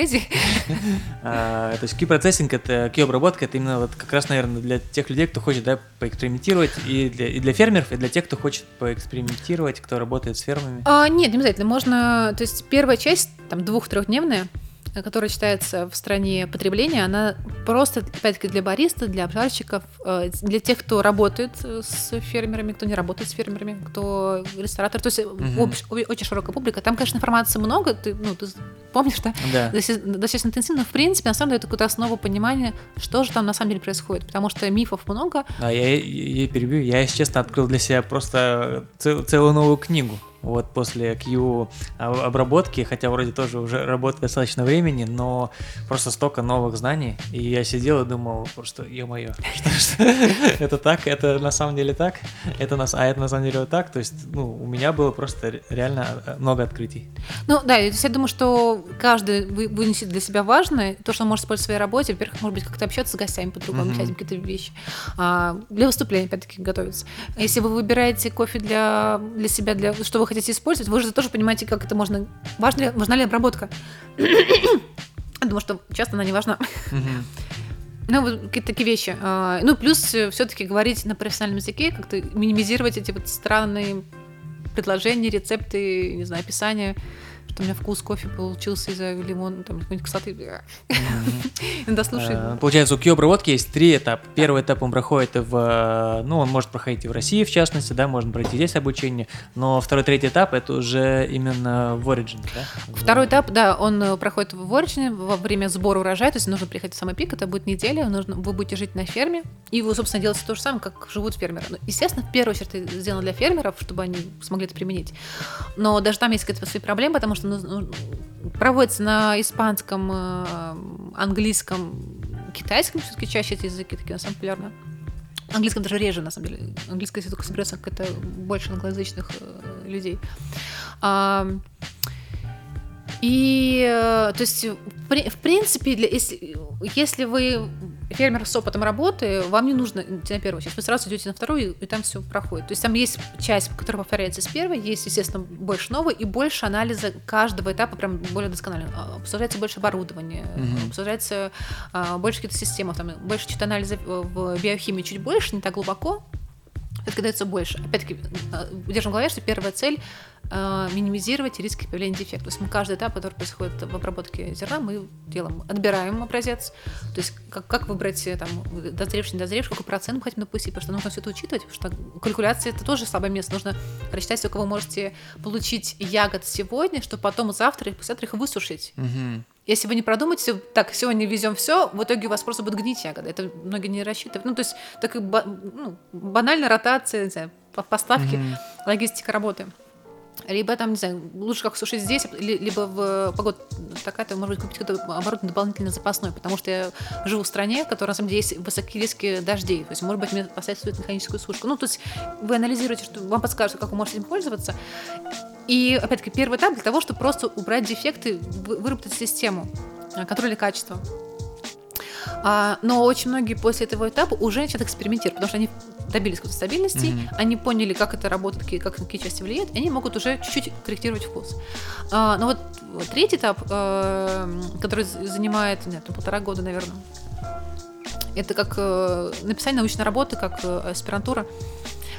есть Q-процессинг, это Q-обработка, это именно вот как раз, наверное, для тех людей, кто хочет, да, поэкспериментировать, и для фермеров, и для тех, кто хочет поэкспериментировать, кто работает с фермами. Нет, не обязательно. Можно, то есть первая часть, там, 2-3-дневная, которая считается в стране потребления, она просто, опять-таки, для бариста, для обжарщиков, для тех, кто работает с фермерами, кто не работает с фермерами, кто ресторатор, то есть очень широкая публика. Там, конечно, информации много, ты помнишь, да? Достаточно интенсивно, но, в принципе, на самом деле, это какую-то основу понимания, что же там на самом деле происходит, потому что мифов много. А я перебью, я, если честно, открыл для себя просто целую новую книгу. Вот после Q-обработки, хотя вроде тоже уже работает достаточно времени, но просто столько новых знаний, и я сидел и думал просто, ё-моё, это так, это на самом деле так, а это на самом деле вот так, то есть у меня было просто реально много открытий. Ну да, я думаю, что каждый вынесет для себя важное, то, что он может использовать в своей работе, во-первых, может быть, как-то общаться с гостями по-другому, писать какие-то вещи, для выступления, опять-таки, готовиться. Если вы выбираете кофе для себя, что вы хотите использовать, вы же тоже понимаете, как это можно. Важна ли обработка? Думаю, что часто она не важна. Ну, вот какие-то такие вещи. Плюс все-таки говорить на профессиональном языке, как-то минимизировать эти вот странные предложения, рецепты, не знаю, описания, что у меня вкус кофе получился из-за лимона, там, какой-нибудь кислоты. Дослушай. Получается, у Q-обработки есть три этапа. Первый этап он проходит он может проходить и в России, в частности, да, можно пройти здесь обучение, но второй, третий этап, это уже именно в Origin, да? Второй этап, да, он проходит в Origin во время сбора урожая, то есть нужно приходить в самый пик, это будет неделя, вы будете жить на ферме, и вы, собственно, делаете то же самое, как живут фермеры. Естественно, в первую очередь сделано для фермеров, чтобы они смогли это применить, но даже там есть какие-то свои проблемы, потому что проводится на испанском, английском, китайском, все-таки чаще эти языки такие, на самом деле, популярны. Английском даже реже, на самом деле. Английский все только соберется как-то больше англоязычных людей. То есть, в принципе, если вы фермер с опытом работы, вам не нужно идти на первую часть. Вы сразу идете на вторую, и там все проходит. То есть там есть часть, которая повторяется с первой, есть, естественно, больше новой, и больше анализа каждого этапа прям более досконально. Обсуждается больше оборудования, обсуждается больше каких-то систем, там, больше чуть анализа в биохимии чуть больше, не так глубоко, все-таки дается больше. Опять-таки, держим в голове, что первая цель минимизировать риски появления дефектов. То есть мы каждый этап, который происходит в обработке зерна, мы делаем, отбираем образец, то есть как выбрать там, дозревший, недозревший, какой процент мы хотим допустить, потому что нужно все это учитывать, потому что калькуляция – это тоже слабое место, нужно рассчитать, сколько вы можете получить ягод сегодня, чтобы потом завтра и послезавтра их высушить. Если вы не продумаете, так, сегодня везем все, в итоге у вас просто будут гнить ягоды. Это многие не рассчитывают. Ну, то есть, так, ну, банально ротация, не знаю, поставки, логистика работы. Либо там, не знаю, лучше как сушить здесь, либо в погоду такая-то, может быть, купить какое-то оборудование дополнительно запасное, потому что я живу в стране, в которой, на самом деле, есть высокие риски дождей, то есть, может быть, мне посоветуют механическую сушку. Ну, то есть, вы анализируете, что вам подскажут, как вы можете им пользоваться. И, опять-таки, первый этап для того, чтобы просто убрать дефекты, выработать систему контроля качества. Но очень многие после этого этапа уже начинают экспериментировать, потому что они добились какой-то стабильности, они поняли, как это работает, как на какие части влияет, и они могут уже чуть-чуть корректировать вкус. Но вот третий этап, который занимает, полтора года, наверное, это как написание научной работы, как аспирантура.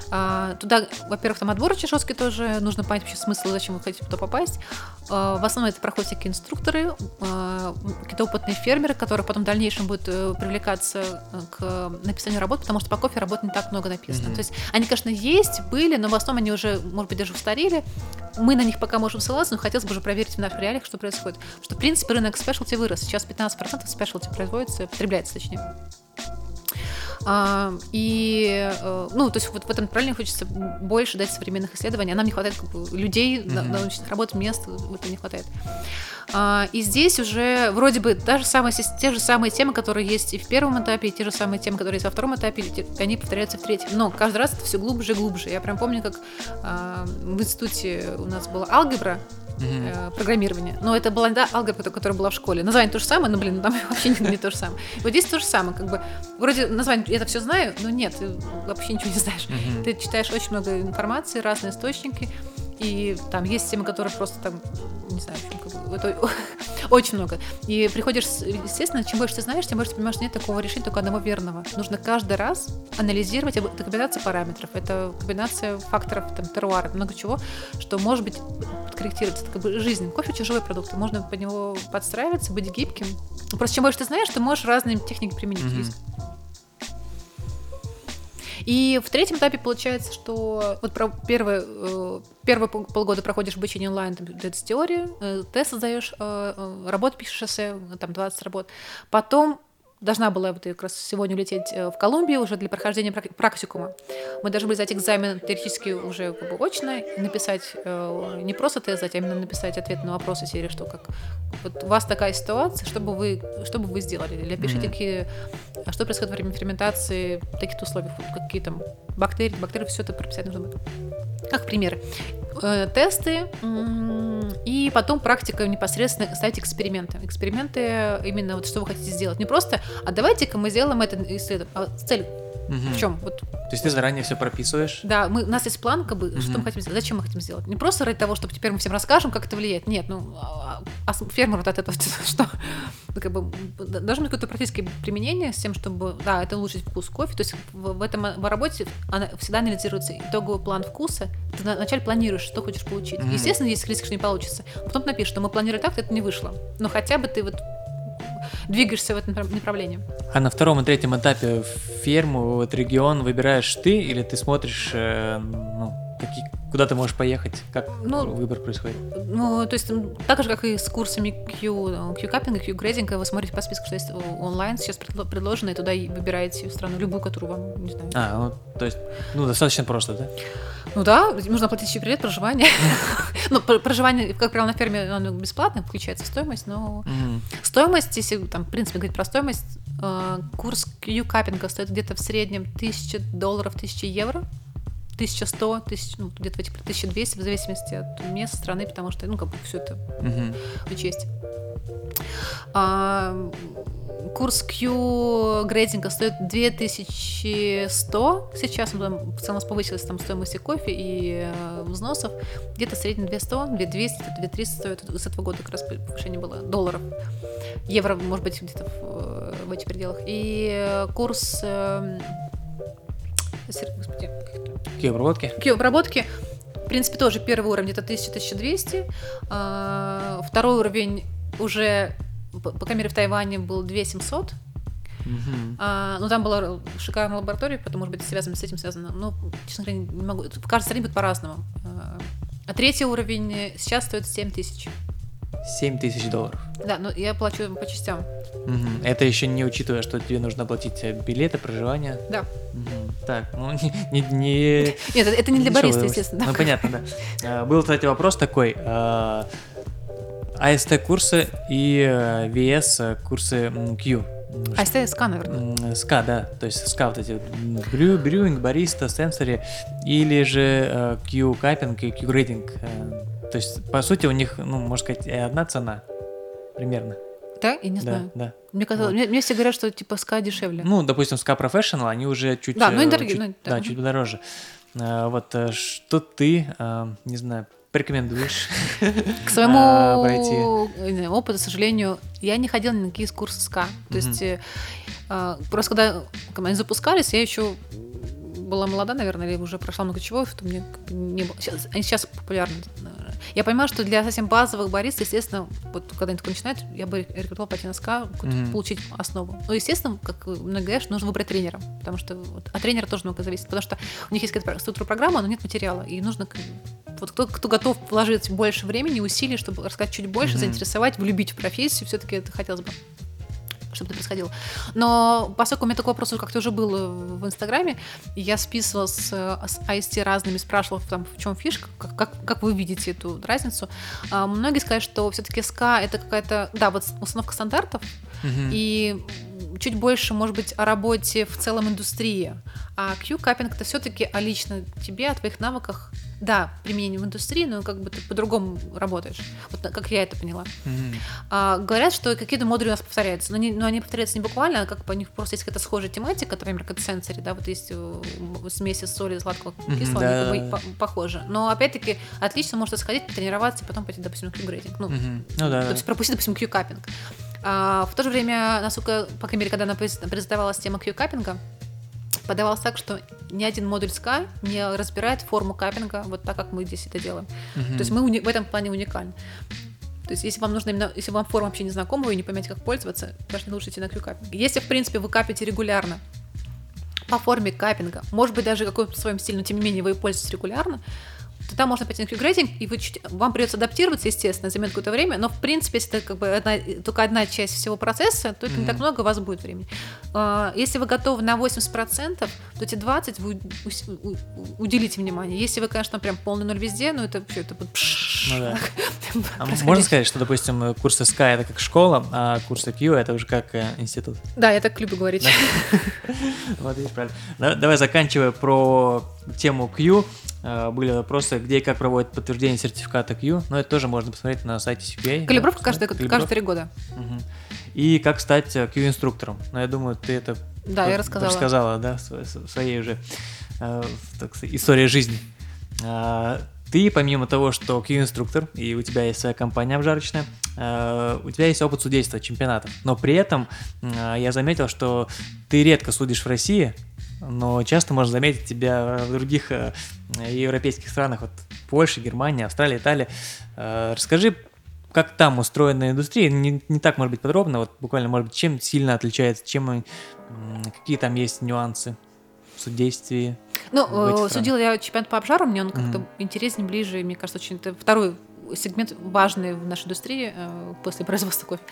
Туда, во-первых, там отбор очень жесткий тоже, нужно понять вообще смысл, зачем вы хотите туда попасть. В основном это проходят всякие инструкторы, какие-то опытные фермеры, которые потом в дальнейшем будут привлекаться к написанию работ, потому что по кофе работ не так много написано. То есть они, конечно, есть, были, но в основном они уже, может быть, даже устарели. Мы на них пока можем ссылаться, но хотелось бы уже проверить в наших реалиях, что происходит. Что, в принципе, рынок спешлти вырос. Сейчас 15% спешлти потребляется, точнее. И, ну, то есть вот в этом направлении хочется больше дать современных исследований, а нам не хватает как бы людей, научных работ, мест, это не хватает. И здесь уже вроде бы те же самые темы, которые есть и в первом этапе, и те же самые темы, которые есть во втором этапе, они повторяются в третьем, но каждый раз это все глубже и глубже. Я прям помню, как в институте у нас была алгебра, программирование. Но это была алгебра, которая была в школе. Название то же самое, но, там вообще не то же самое. Вот здесь то же самое, как бы, вроде название, я это все знаю, но нет, ты вообще ничего не знаешь. Ты читаешь очень много информации, разные источники, и там есть темы, которые просто там, не знаю, очень много. И приходишь, естественно, чем больше ты знаешь, тем больше ты понимаешь, что нет такого решения, только одного верного. Нужно каждый раз анализировать. Это комбинация параметров, это комбинация факторов, там, теруара, много чего, что может быть подкорректироваться. Это как бы жизнь. Кофе – живой продукт, можно под него подстраиваться, быть гибким. Просто чем больше ты знаешь, ты можешь разные техники применить. И в третьем этапе получается, что вот первые полгода проходишь обучение онлайн, там, теории, тест создаешь, работу пишешь эссе, там 20 работ. Потом должна была вот как раз сегодня улететь в Колумбию уже для прохождения практикума. Мы должны были сдать экзамен теоретически уже как бы очно, написать не просто тест, а именно написать ответ на вопросы серии, что как вот у вас такая ситуация, что бы вы сделали, или пишите, что происходит во время ферментации в таких-то условиях, какие там бактерии, все это прописать нужно будет. Как примеры. Тесты и потом практика непосредственно ставить эксперименты. Эксперименты именно вот что вы хотите сделать. Не просто, а давайте-ка мы сделаем это исследование. А цель в чем? Вот. То есть ты заранее все прописываешь? Да, у нас есть план, как бы, что мы хотим сделать, зачем мы хотим сделать. Не просто ради того, чтобы теперь мы всем расскажем, как это влияет. Нет, а фермеру от этого что? Как бы, должно быть какое-то практическое применение с тем, чтобы, да, это улучшить вкус кофе. То есть в работе она всегда анализируется итоговый план вкуса. Ты вначале планируешь, что хочешь получить. Естественно, есть риск, что не получится. Потом ты напишешь, что мы планировали так, это не вышло. Но хотя бы ты вот двигаешься в этом направлении. А на втором и третьем этапе ферму, вот регион выбираешь ты или ты смотришь, куда ты можешь поехать, как выбор происходит? Ну, то есть так же, как и с курсами Q-cupping, Q-grading, вы смотрите по списку, что есть онлайн, сейчас предложено, и туда выбираете страну, любую, которую вам, не знаю. То есть, достаточно просто, да? Ну да, нужно оплатить еще билет, проживание. Ну, проживание, как правило, на ферме, оно бесплатно, включается в стоимость, но стоимость, если, в принципе, говорить про стоимость, курс Q-каппинга стоит где-то в среднем $1000, 1000 евро. 1100, 1000, где-то в этих 1200, в зависимости от места, страны, потому что, как бы все это учесть. Курс Q-грейдинга стоит 2100. Сейчас он там повысилась там стоимость кофе и взносов. Где-то в среднем 2100, 2200, 2300 стоит. С этого года как раз повышение было долларов. Евро, может быть, где-то в этих пределах. И курс... Господи, Q-обработки. Q-обработки. В принципе, тоже первый уровень где-то 1000-1200. Второй уровень уже... По крайней мере, в Тайване был 2700. Mm-hmm. Ну, там была шикарная лаборатория, потом, может быть, связано с этим связано. Но, честно говоря, не могу. В каждой стране будет по-разному. А третий уровень сейчас стоит 7000. $7,000? Да, но я плачу по частям. Mm-hmm. Это еще не учитывая, что тебе нужно платить билеты, проживание. Да. Mm-hmm. Так, ну не... Нет, это не для Бориса, естественно. Ну, понятно, да. Был, кстати, вопрос такой... АСТ-курсы и ВС-курсы Q. АСТ и СК, наверное. СК, да. То есть СК, вот эти брюинг, бариста, сенсори, или же Q-каппинг и Q-грейдинг. То есть, по сути, у них, ну, можно сказать, одна цена примерно. Да? Я не знаю. Да, да. Мне казалось, вот. Мне все говорят, что типа СК дешевле. Ну, допустим, СК Professional, они уже чуть... Да, ну и дорогие. Чуть, ну, да, чуть подороже. Вот что ты, не знаю... Порекомендуешь к своему опыту, к сожалению, я не ходила ни на какие курсы СКА. То есть просто когда они запускались, я еще была молода, наверное, или уже прошла много чего, что мне не было. Они сейчас популярны. Я понимаю, что для совсем базовых барист, естественно, вот когда они только начинают, я бы рекомендовала пойти на СКА, получить основу. Но, естественно, как многие говорят, нужно выбрать тренера, потому что от тренера тоже много зависит, потому что у них есть какая-то структура-программа, но нет материала, и нужно... Вот кто готов вложить больше времени, усилий, чтобы рассказать чуть больше, заинтересовать, влюбить в профессию, все-таки это хотелось бы, чтобы это происходило. Но поскольку у меня такой вопрос как-то уже был в Инстаграме, я списывала с АСТ разными, спрашивала, там, в чем фишка, как вы видите эту разницу. Многие сказали, что все-таки СК это какая-то, да, вот установка стандартов, и чуть больше, может быть, о работе в целом индустрии. А Q-каппинг это все-таки о лично тебе, о твоих навыках. Да, применение в индустрии, но как бы ты по-другому работаешь. Вот как я это поняла. Говорят, что какие-то модули у нас повторяются. Но они повторяются не буквально, а как бы у них просто есть какая-то схожая тематика, например, как сенсори, да, вот есть смеси соли, сладкого, кислого, они как бы похожи. Но опять-таки отлично можно сходить, потренироваться, и потом пойти, допустим, Q-грейдинг. То есть пропустить, допустим, Q-каппинг. В то же время, насколько, по крайней мере, когда она презентовалась тема Q-каппинга, подавалось так, что ни один модуль СКА не разбирает форму каппинга вот так, как мы здесь это делаем. То есть мы в этом плане уникальны. То есть если вам нужно именно, если вам форма вообще не знакома, вы не поймете, как пользоваться, даже лучше идти на Q-каппинг. Если, в принципе, вы капите регулярно по форме каппинга, может быть, даже какой-то в своем стиле, но тем не менее вы пользуетесь регулярно, то там можно пойти на Q-грейдинг, и вам придется адаптироваться, естественно, займет какое-то время, но, в принципе, если это как бы только одна часть всего процесса, то это не так много, у вас будет времени. Если вы готовы на 80%, то эти 20% вы уделите внимание. Если вы, конечно, прям полный ноль везде, ну, это вообще... Можно сказать, что, допустим, курсы СК — это как школа, а курсы Q — это уже как институт? Да, я так люблю говорить. Вот, видишь, правильно. Давай, заканчивая про тему Q, были вопросы, где и как проводят подтверждение сертификата Q, но это тоже можно посмотреть на сайте CPA. Калибровка, да, каждые 3 года. И как стать Q-инструктором. Но я думаю, ты это рассказала, да, в своей уже истории жизни. Ты, помимо того, что Q-инструктор, и у тебя есть своя компания обжарочная, у тебя есть опыт судейства, чемпионатов. Но при этом я заметил, что ты редко судишь в России, но часто можно заметить тебя в других европейских странах, вот Польша, Германия, Австралия, Италия. Расскажи, как там устроена индустрия, не так, может быть, подробно, вот буквально, может быть, чем сильно отличается, какие там есть нюансы в судействе. Ну, судила я чемпионат по обжару, мне он как-то интереснее, ближе, мне кажется, очень это второй сегмент важный в нашей индустрии после производства кофе.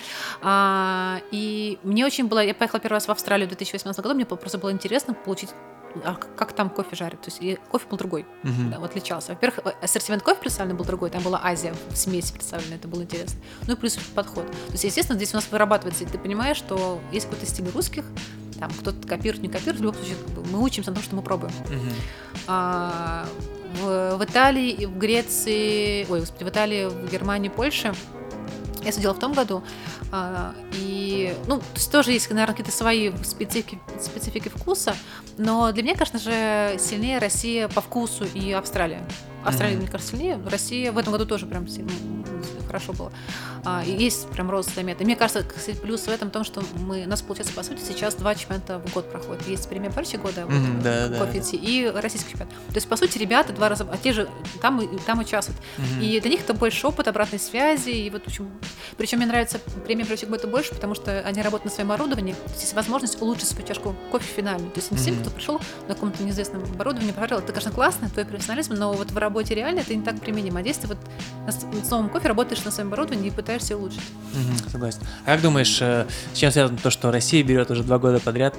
И мне очень было... Я поехала первый раз в Австралию в 2018 году, мне просто было интересно получить, как там кофе жарят. То есть и кофе был другой, отличался. Во-первых, ассортимент кофе представлен был другой, там была Азия в смеси представлена, это было интересно. Ну и плюс подход. То есть, естественно, здесь у нас вырабатывается, и ты понимаешь, что есть какой-то стиль русских, там кто-то копирует, не копирует, в любом случае мы учимся на том, что мы пробуем. В Италии, в Греции, в Италии, в Германии, Польше Я судила в том году, и, ну, то есть тоже есть, наверное, какие-то свои специфики вкуса, но для меня, конечно же, сильнее Россия по вкусу и Австралия. Австралия, мне кажется, сильнее, Россия в этом году тоже прям хорошо было. И есть прям рост заметный. Мне кажется, кстати, плюс в этом том, что у нас, получается, по сути, сейчас два чемпионата в год проходит. Есть премия Парижа года, кофе и российский чемпионат. То есть, по сути, ребята два раза, а те же там участвуют. И для них это больше опыт обратной связи, и вот почему. Причем мне нравится премия Парижа года больше, потому что они работают на своем оборудовании, есть возможность улучшить свою чашку кофе финально. То есть не всем, кто пришел на каком-то неизвестном оборудовании, пожалел. Это, конечно, классно, твой профессионализм, но вот в работе реально это не так применимо. А здесь ты вот с новым кофе работаешь на своем оборудовании и пытаешься улучшить. Согласен. А как думаешь, с чем связано то, что Россия берет уже 2 года подряд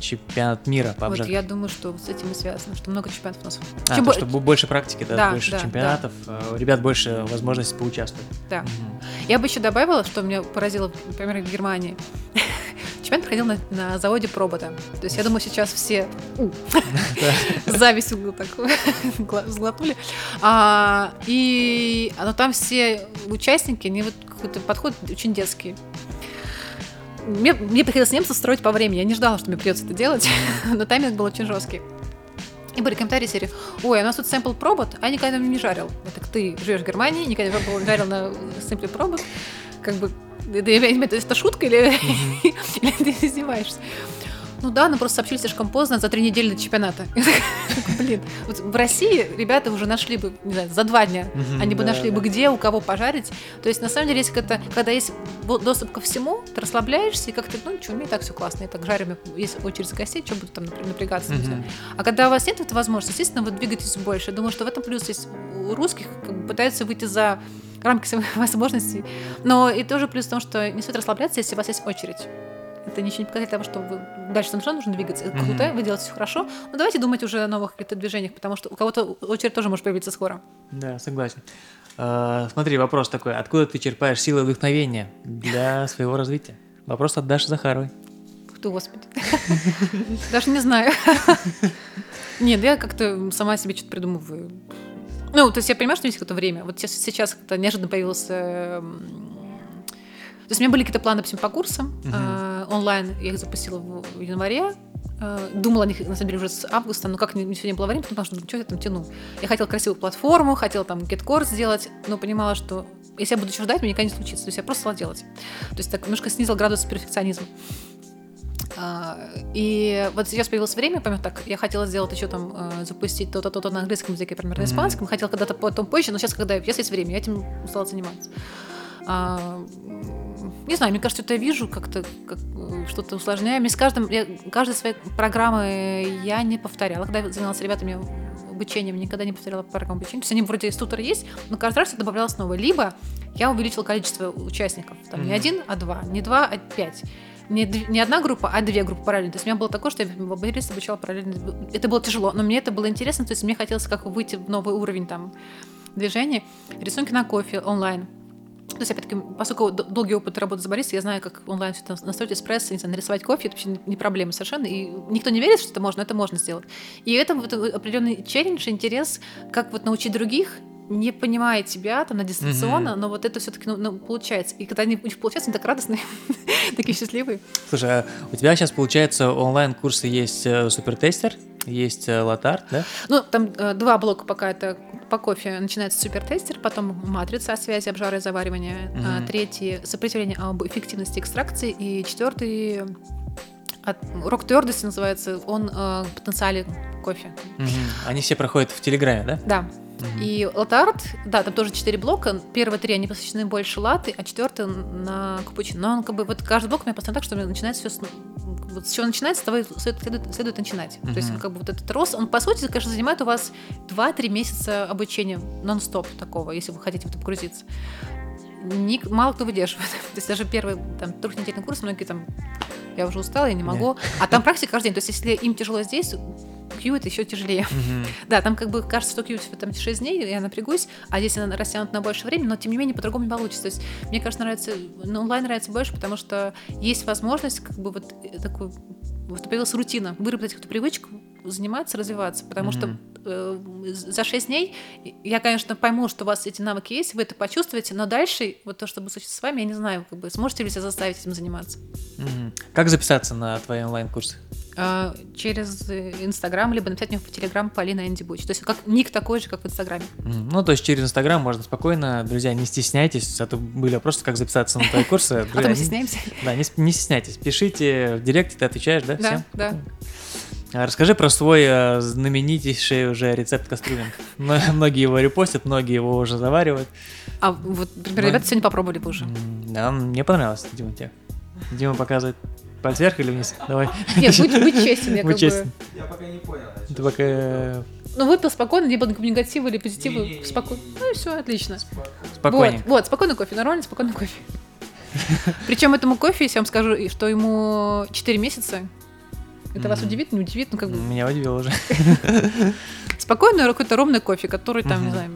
чемпионат мира по обжарке? Вот я думаю, что с этим и связано, что много чемпионатов у нас. То, что больше практики, больше чемпионатов, у ребят больше возможности поучаствовать. Да. Я бы еще добавила, что меня поразило, например, в Германии. Чемпионат проходил на заводе Пробота. То есть, я думаю, сейчас все зависть сглотнули. И там все участники, они вот какой-то подход очень детский. Мне приходилось немцев строить по времени. Я не ждала, что мне придется это делать, но тайминг был очень жесткий. И были комментарии серии: ой, у нас тут сэмпл пробот, а я никогда не жарил. Так ты живешь в Германии, никогда не жарил на сэмпле пробот. Как бы, это шутка или ты издеваешься? Ну да, но просто сообщили слишком поздно, за 3 недели до чемпионата. Блин, вот в России ребята уже нашли бы, не знаю, за 2 дня. Они бы нашли бы где, у кого пожарить. То есть, на самом деле, когда есть доступ ко всему, ты расслабляешься и как-то, ну ничего, мне так все классно, я так жарю, есть очередь за гостей, что буду там напрягаться. А когда у вас нет этой возможности, естественно, вы двигаетесь больше. Я думаю, что в этом плюс есть у русских, пытаются выйти за рамки своих возможностей. Но и тоже плюс в том, что не стоит расслабляться, если у вас есть очередь. Это ничего не показатель того, что вы дальше нужно двигаться. Это круто, вы делаете все хорошо. Но давайте думать уже о новых каких-то движениях, потому что у кого-то очередь тоже может появиться скоро. Да, согласен. Смотри, вопрос такой. Откуда ты черпаешь силы и вдохновение для своего развития? Вопрос от Даши Захаровой. Кто, господи. Даже не знаю. Нет, я как-то сама себе что-то придумываю. Ну, то есть я понимаю, что есть какое-то время. Вот сейчас как-то неожиданно появился... То есть у меня были какие-то планы, допустим, по курсам онлайн, я их запустила в январе, думала о них, на самом деле, уже с августа, но как мне сегодня было время, потому что что я там тяну. Я хотела красивую платформу, хотела там GetCourse сделать, но понимала, что если я буду чего ждать, мне никогда не случится, то есть я просто стала делать. То есть так немножко снизила градус перфекционизма. И вот сейчас появилось время, помимо так, я хотела сделать еще там, запустить то-то на английском языке, примерно на испанском, хотела когда-то потом позже, но сейчас, когда есть время, я этим стала заниматься. Не знаю, мне кажется, что я вижу как-то, что-то усложняю. Мне каждой своей программы я не повторяла. Когда я занималась ребятами обучением, никогда не повторяла программу обучения. То есть они вроде из тутора есть, но каждый раз я добавляла снова. Либо я увеличила количество участников. Там не 1, а 2, не 2, а 5. Не 1 группа, а 2 группы параллельно. То есть у меня было такое, что я Борис обучала параллельно. Это было тяжело, но мне это было интересно. То есть мне хотелось как выйти в новый уровень там движения. Рисунки на кофе онлайн. То есть, опять-таки, поскольку долгий опыт работы с Борисом, я знаю, как онлайн все это настроить эспрессо, не знаю, нарисовать кофе, это вообще не проблема совершенно. И никто не верит, что это можно, но это можно сделать. И это вот определенный челлендж, интерес, как вот научить других, не понимая тебя, там, на дистанционно, но вот это все-таки получается. И когда они получаются, они так радостные, такие счастливые. Слушай, а у тебя сейчас, получается, онлайн-курсы есть супертестер, есть латарт, да? Ну, там 2 блока пока это по кофе. Начинается супертестер, потом матрица о связи обжара и заваривания, 3 сопротивление об эффективности экстракции, и 4 урок твердости называется, он в потенциале кофе. Они все проходят в Телеграме, да? Да. И латарт, да, там тоже 4 блока. Первые 3, они посвящены больше латте, а 4 на капучино. Но он как бы, вот каждый блок у меня постоянно так, что у меня начинается все с чего начинается, с того и следует начинать. То есть как бы вот этот рост, он по сути, конечно, занимает у вас 2-3 месяца обучения нон-стоп такого, если вы хотите в это погрузиться. Мало кто выдерживает. То есть даже первый там, 3-недельный курс, многие там, я уже устала, я не могу. А там практика каждый день. То есть если им тяжело здесь, Q это еще тяжелее. Да, там как бы кажется, что Q там 6 дней, я напрягусь, а здесь она растянута на больше времени, но тем не менее по-другому не получится. То есть мне, кажется, нравится, онлайн нравится больше, потому что есть возможность как бы вот такую, вот появилась рутина, выработать эту привычку, заниматься, развиваться, потому что за 6 дней я, конечно, пойму, что у вас эти навыки есть, вы это почувствуете, но дальше вот то, что будет случиться с вами, я не знаю, как бы, сможете ли себя заставить этим заниматься. Как записаться на твои онлайн-курсы? Через Инстаграм, либо написать мне в Телеграм Полина Энди Буч. То есть как ник такой же, как в Инстаграме. Ну, то есть через Инстаграм можно спокойно, друзья, не стесняйтесь. Это были вопросы, как записаться на твои курсы. А то мы стесняемся. Да, не стесняйтесь. Пишите в директе, ты отвечаешь, да, всем? Да. Расскажи про свой знаменитейший уже рецепт кастрюлин. Многие его репостят, многие его уже заваривают. А вот, например, ребята сегодня попробовали бы уже. Да, мне понравилось, Дима, тебе. Дима показывает. Пальцы вверх или вниз? Давай. Нет, будь честен, я как бы... Я пока не понял. Ты пока... Ну, выпил спокойно, либо негатива, или позитива. Спокойно. Ну и все, отлично. Спокойно. Вот, спокойный кофе, нормально, спокойный кофе. Причем этому кофе, если я вам скажу, что ему 4 месяца, это вас удивит, не удивит, ну как бы... Меня удивило уже. Спокойный какой-то ровный кофе, который там, не знаю,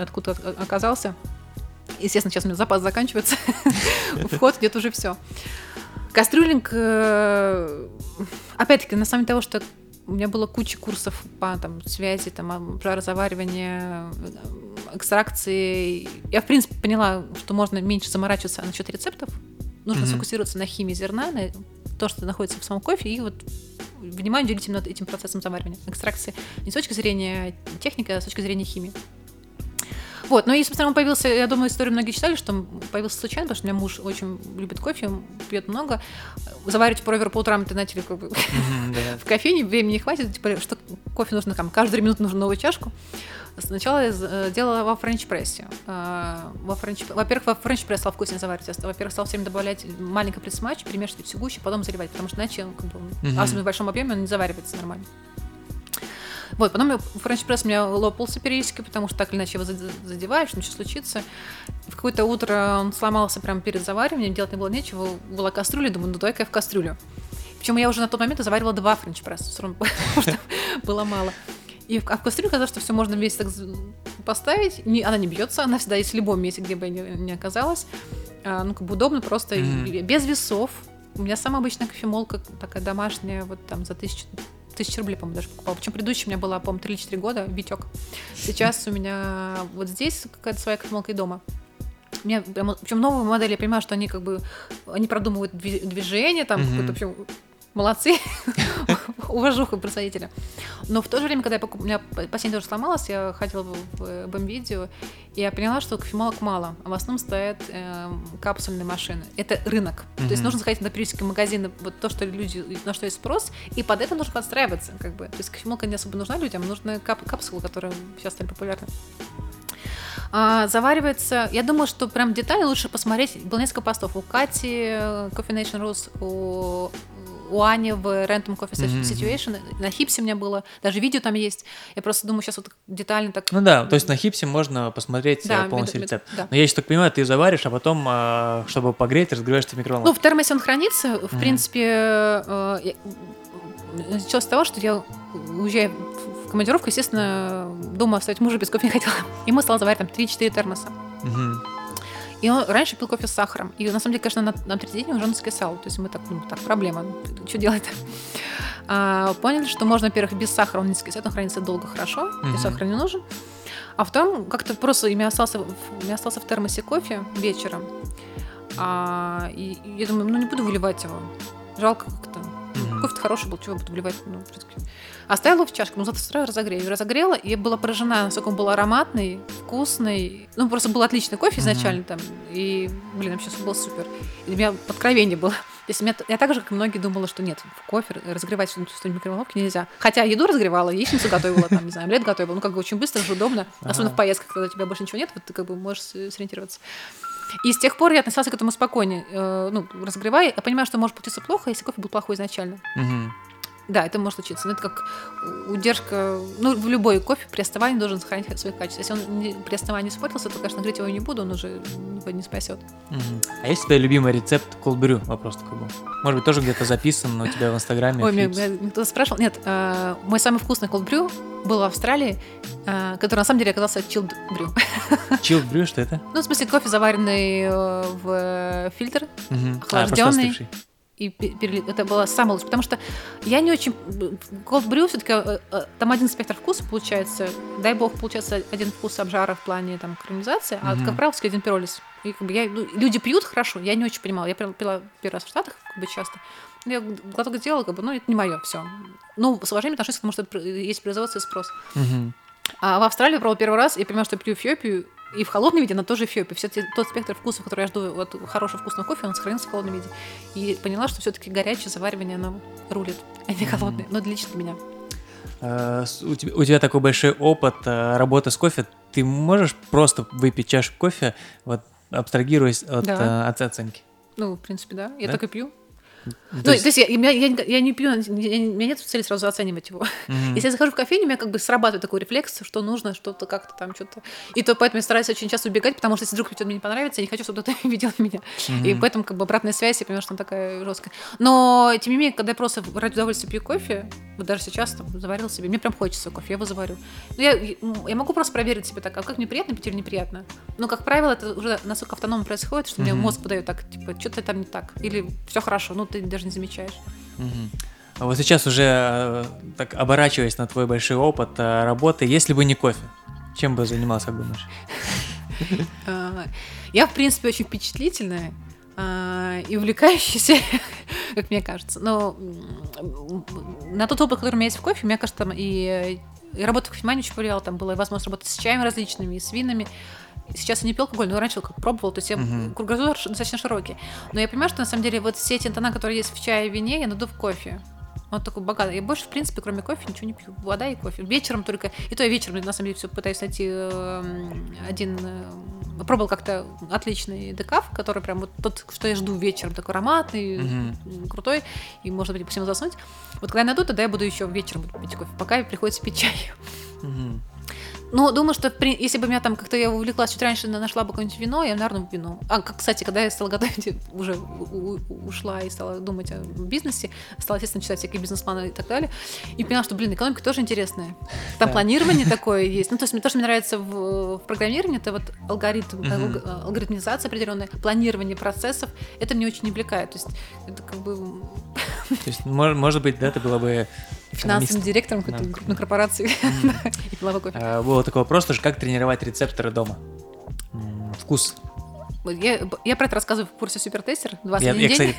откуда оказался. Естественно, сейчас у меня запас заканчивается. В ход идет уже все. Кастрюлинг, опять-таки, на самом деле того, что у меня было куча курсов по там, связи, там, жарозаваривания, экстракции. Я, в принципе, поняла, что можно меньше заморачиваться насчет рецептов. Нужно сфокусироваться на химии зерна, на то, что находится в самом кофе, и вот внимание уделить именно этим процессам заваривания, экстракции. Не с точки зрения техники, а с точки зрения химии. Вот, ну и, собственно, он появился, я думаю, историю многие читали, что он появился случайно, потому что у меня муж очень любит кофе, пьет много. Заваривать провер по утрам, ты начали как бы в кофейне, времени не хватит, типа, что кофе нужно, там, каждую минуту нужно новую чашку. Сначала я делала во френч-прессе. Во-первых, во френч-пресс стал вкуснее заваривать. Во-первых, стал всем добавлять маленький пресс-матч, перемешивать всю гущу, потом заливать, потому что иначе, как бы, особенно в большом объеме, он не заваривается нормально. Вот, потом френч-пресс у меня лопался периодически, потому что так или иначе его задеваешь, ничего случится. В какое-то утро он сломался прямо перед завариванием, делать не было нечего, была кастрюля, думаю, ну давай-ка я в кастрюлю. Причем я уже на тот момент заваривала 2 френч-пресса, все равно, потому что было мало. А в кастрюле казалось, что все можно весь так поставить, она не бьется, она всегда есть в любом месте, где бы я ни оказалась. Ну, как бы удобно, просто без весов. У меня самая обычная кофемолка, такая домашняя, вот там за 1000 рублей, по-моему, даже покупала. Причем предыдущая у меня была, по-моему, 3-4 года, витек. Сейчас у меня вот здесь какая-то своя кофемолка и дома. У меня, причем новые модели, я понимаю, что они как бы, они продумывают движение, там, какой-то, в общем, молодцы, уважуха производителя. Но в то же время, когда я у меня последняя тоже сломалась, я ходила в Бомвидео, и я поняла, что кофемолок мало, а в основном стоят капсульные машины. Это рынок. То есть нужно заходить на периодические магазины, вот то, что люди, на что есть спрос, и под это нужно подстраиваться, как бы. То есть кофемолка не особо нужна людям, нужны капсулы, которые сейчас стали популярны. Заваривается, я думаю, что прям детали лучше посмотреть. Было несколько постов у Кати, Coffee Nation Rules, у Ани в Random Coffee Situation, на HIBS у меня было, даже видео там есть. Я просто думаю, сейчас вот детально так... Ну да, то есть на HIBS можно посмотреть, да, полностью рецепт. Да. Но я еще так понимаю, ты заваришь, а потом, чтобы погреть, разогреваешь в микроволновке. Ну, в термосе он хранится, в принципе, началось с того, что я уезжаю в командировку, естественно, дома оставить мужа без кофе не хотела. Ему стало заварить там 3-4 термоса. И он раньше пил кофе с сахаром. И на самом деле, конечно, на третий день уже он скисал. То есть мы так, ну, так, проблема, что делать-то? Поняли, что можно, во-первых, без сахара он не скисает, он хранится долго, хорошо, и сахар не нужен. А втором, как-то просто у меня остался в термосе кофе вечером. И я думаю, ну не буду выливать его. Жалко как-то. Кофе-то хороший был, чего буду вливать? Ну, оставила его в чашку, но завтра разогрею. Разогрела, и была поражена, насколько он был ароматный, вкусный. Ну, просто был отличный кофе изначально там. И, блин, вообще все было супер. И у меня откровение было. То есть я так же, как и многие, думала, что нет, в кофе разогревать что-нибудь в микроволновке нельзя. Хотя еду разогревала, яичницу готовила, там, не знаю, омлет готовила. Ну, как бы очень быстро, очень удобно. Особенно в поездках, когда у тебя больше ничего нет, вот ты как бы можешь сориентироваться. И с тех пор я относилась к этому спокойнее. Ну, разогревай. Я понимаю, что может получиться плохо, если кофе был плохой изначально. Да, это может случиться. Но это как удержка... Ну, в любой кофе при остывании должен сохранить свои качества. Если он при остывании испортился, то, конечно, греть его не буду, он уже не спасет. А есть у тебя любимый рецепт колд-брю? Вопрос такой был. Может быть, тоже где-то записан у тебя в Инстаграме? Ой, меня кто-то спрашивал. Нет, мой самый вкусный колд-брю был в Австралии, который на самом деле оказался чилд-брю. Чилд-брю, что это? Ну, в смысле, кофе заваренный в фильтр, охлажденный. и это было самое лучшее, потому что я не очень... Колд-брю все-таки, там один спектр вкуса получается, дай бог, получается один вкус обжара в плане там карамелизации, а как правило, один пиролиз. И как бы я, ну, люди пьют хорошо, я не очень понимала. Я пила первый раз в Штатах как бы часто. Я глоток делала, как бы, ну, это не мое, все. Ну, с уважением отношусь, потому что это есть производство и спрос. А в Австралии я пробовала первый раз, я понимаю, что пью эфиопию, и в холодном виде, но тоже эфиопия. Все тот спектр вкусов, который я жду от хорошего вкусного кофе, он сохранился в холодном виде. И поняла, что все-таки горячее заваривание, оно рулит, а не холодное. Но это лично для меня. У тебя такой большой опыт работы с кофе. Ты можешь просто выпить чашку кофе, вот, абстрагируясь от оценки? Ну, в принципе, да. Я так и пью. То есть я не пью, у меня нет цели сразу оценивать его. Если я захожу в кофейню, у меня как бы срабатывает такой рефлекс, что нужно что-то как-то там, что-то. И то поэтому я стараюсь очень часто убегать, потому что если вдруг мне не понравится, я не хочу, чтобы кто-то видел меня. И поэтому как бы обратная связь, я понимаю, что она такая жесткая. Но, тем не менее, когда я просто ради удовольствия пью кофе, вот даже сейчас там заварила себе, мне прям хочется кофе, я его заварю. Но я могу просто проверить себе так, а как мне приятно пить или неприятно. Но, как правило, это уже настолько автономно происходит, что мне мозг подает так, типа, что-то там не так. Или все хорошо, ну ты даже не замечаешь. А вот сейчас уже, так оборачиваясь на твой большой опыт работы, если бы не кофе, чем бы занималась, как думаешь? Я, в принципе, очень впечатлительная и увлекающаяся, как мне кажется. Но на тот опыт, который у меня есть в кофе, мне кажется, там и работа в кофемании очень повлияла. Там была возможность работать с чаями различными, и с винами. Сейчас я не пила алкоголь, но раньше как пробовала, то есть я кругозор достаточно широкий. Но я понимаю, что на самом деле вот все эти тона, которые есть в чае и вине, я найду в кофе. Он такой богатый. Я больше, в принципе, кроме кофе ничего не пью. Вода и кофе. Вечером только... И то я вечером, на самом деле, все пытаюсь найти один... Пробовал как-то отличный декаф, который прям вот тот, что я жду вечером, такой ароматный, крутой, и, может быть, по всему заснуть. Вот когда я найду, тогда я буду еще вечером пить кофе, пока приходится пить чай. Ну, думаю, что если бы меня там как-то я увлеклась чуть раньше, нашла бы какое-нибудь вино, я, наверное, вино. А, кстати, когда я стала готовить, уже ушла и стала думать о бизнесе, стала, естественно, читать всякие бизнес-планы и так далее, и поняла, что, блин, экономика тоже интересная. Там планирование такое есть. Ну, то есть мне то, что мне нравится в программировании, это вот алгоритмизация определенная, планирование процессов, это мне очень увлекает. То есть это как бы... То есть, может быть, да, ты была бы... Финансовым директором какой-то крупной корпорации. И пила бы кофе. Было такой вопрос тоже, как тренировать рецепторы дома? Вкус. Я про это рассказываю в курсе «Супертестер» 21 день.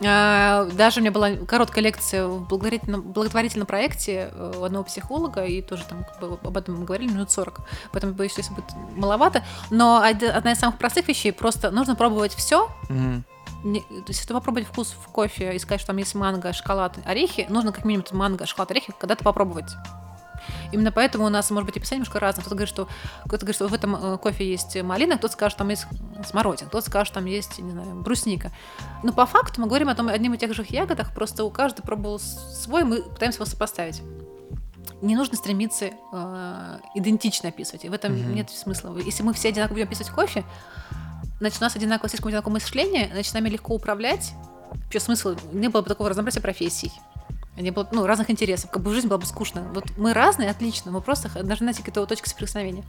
Даже у меня была короткая лекция в благотворительном проекте у одного психолога, и тоже там об этом мы говорили минут 40, поэтому, боюсь, если будет маловато. Но одна из самых простых вещей, просто нужно пробовать все. То есть, если попробовать вкус в кофе и сказать, что там есть манго, шоколад, орехи, нужно как минимум манго, шоколад, орехи когда-то попробовать. Именно поэтому у нас, может быть, описание немножко разное. Кто-то говорит, что в этом кофе есть малина, кто-то скажет, что там есть смородина, кто-то скажет, что там есть, не знаю, брусника. Но по факту мы говорим о том, одних и тех же ягодах, просто у каждого пробовал свой, мы пытаемся его сопоставить. Не нужно стремиться идентично описывать, и в этом нет смысла. Если мы все одинаково будем описывать кофе, значит, у нас одинаковое мышление, значит, нами легко управлять. Вообще смысл, не было бы такого разнообразия профессий, не было бы, ну, разных интересов, как бы жизнь была бы скучна. Вот мы разные, отлично, мы просто должны найти какие-то точки соприкосновения.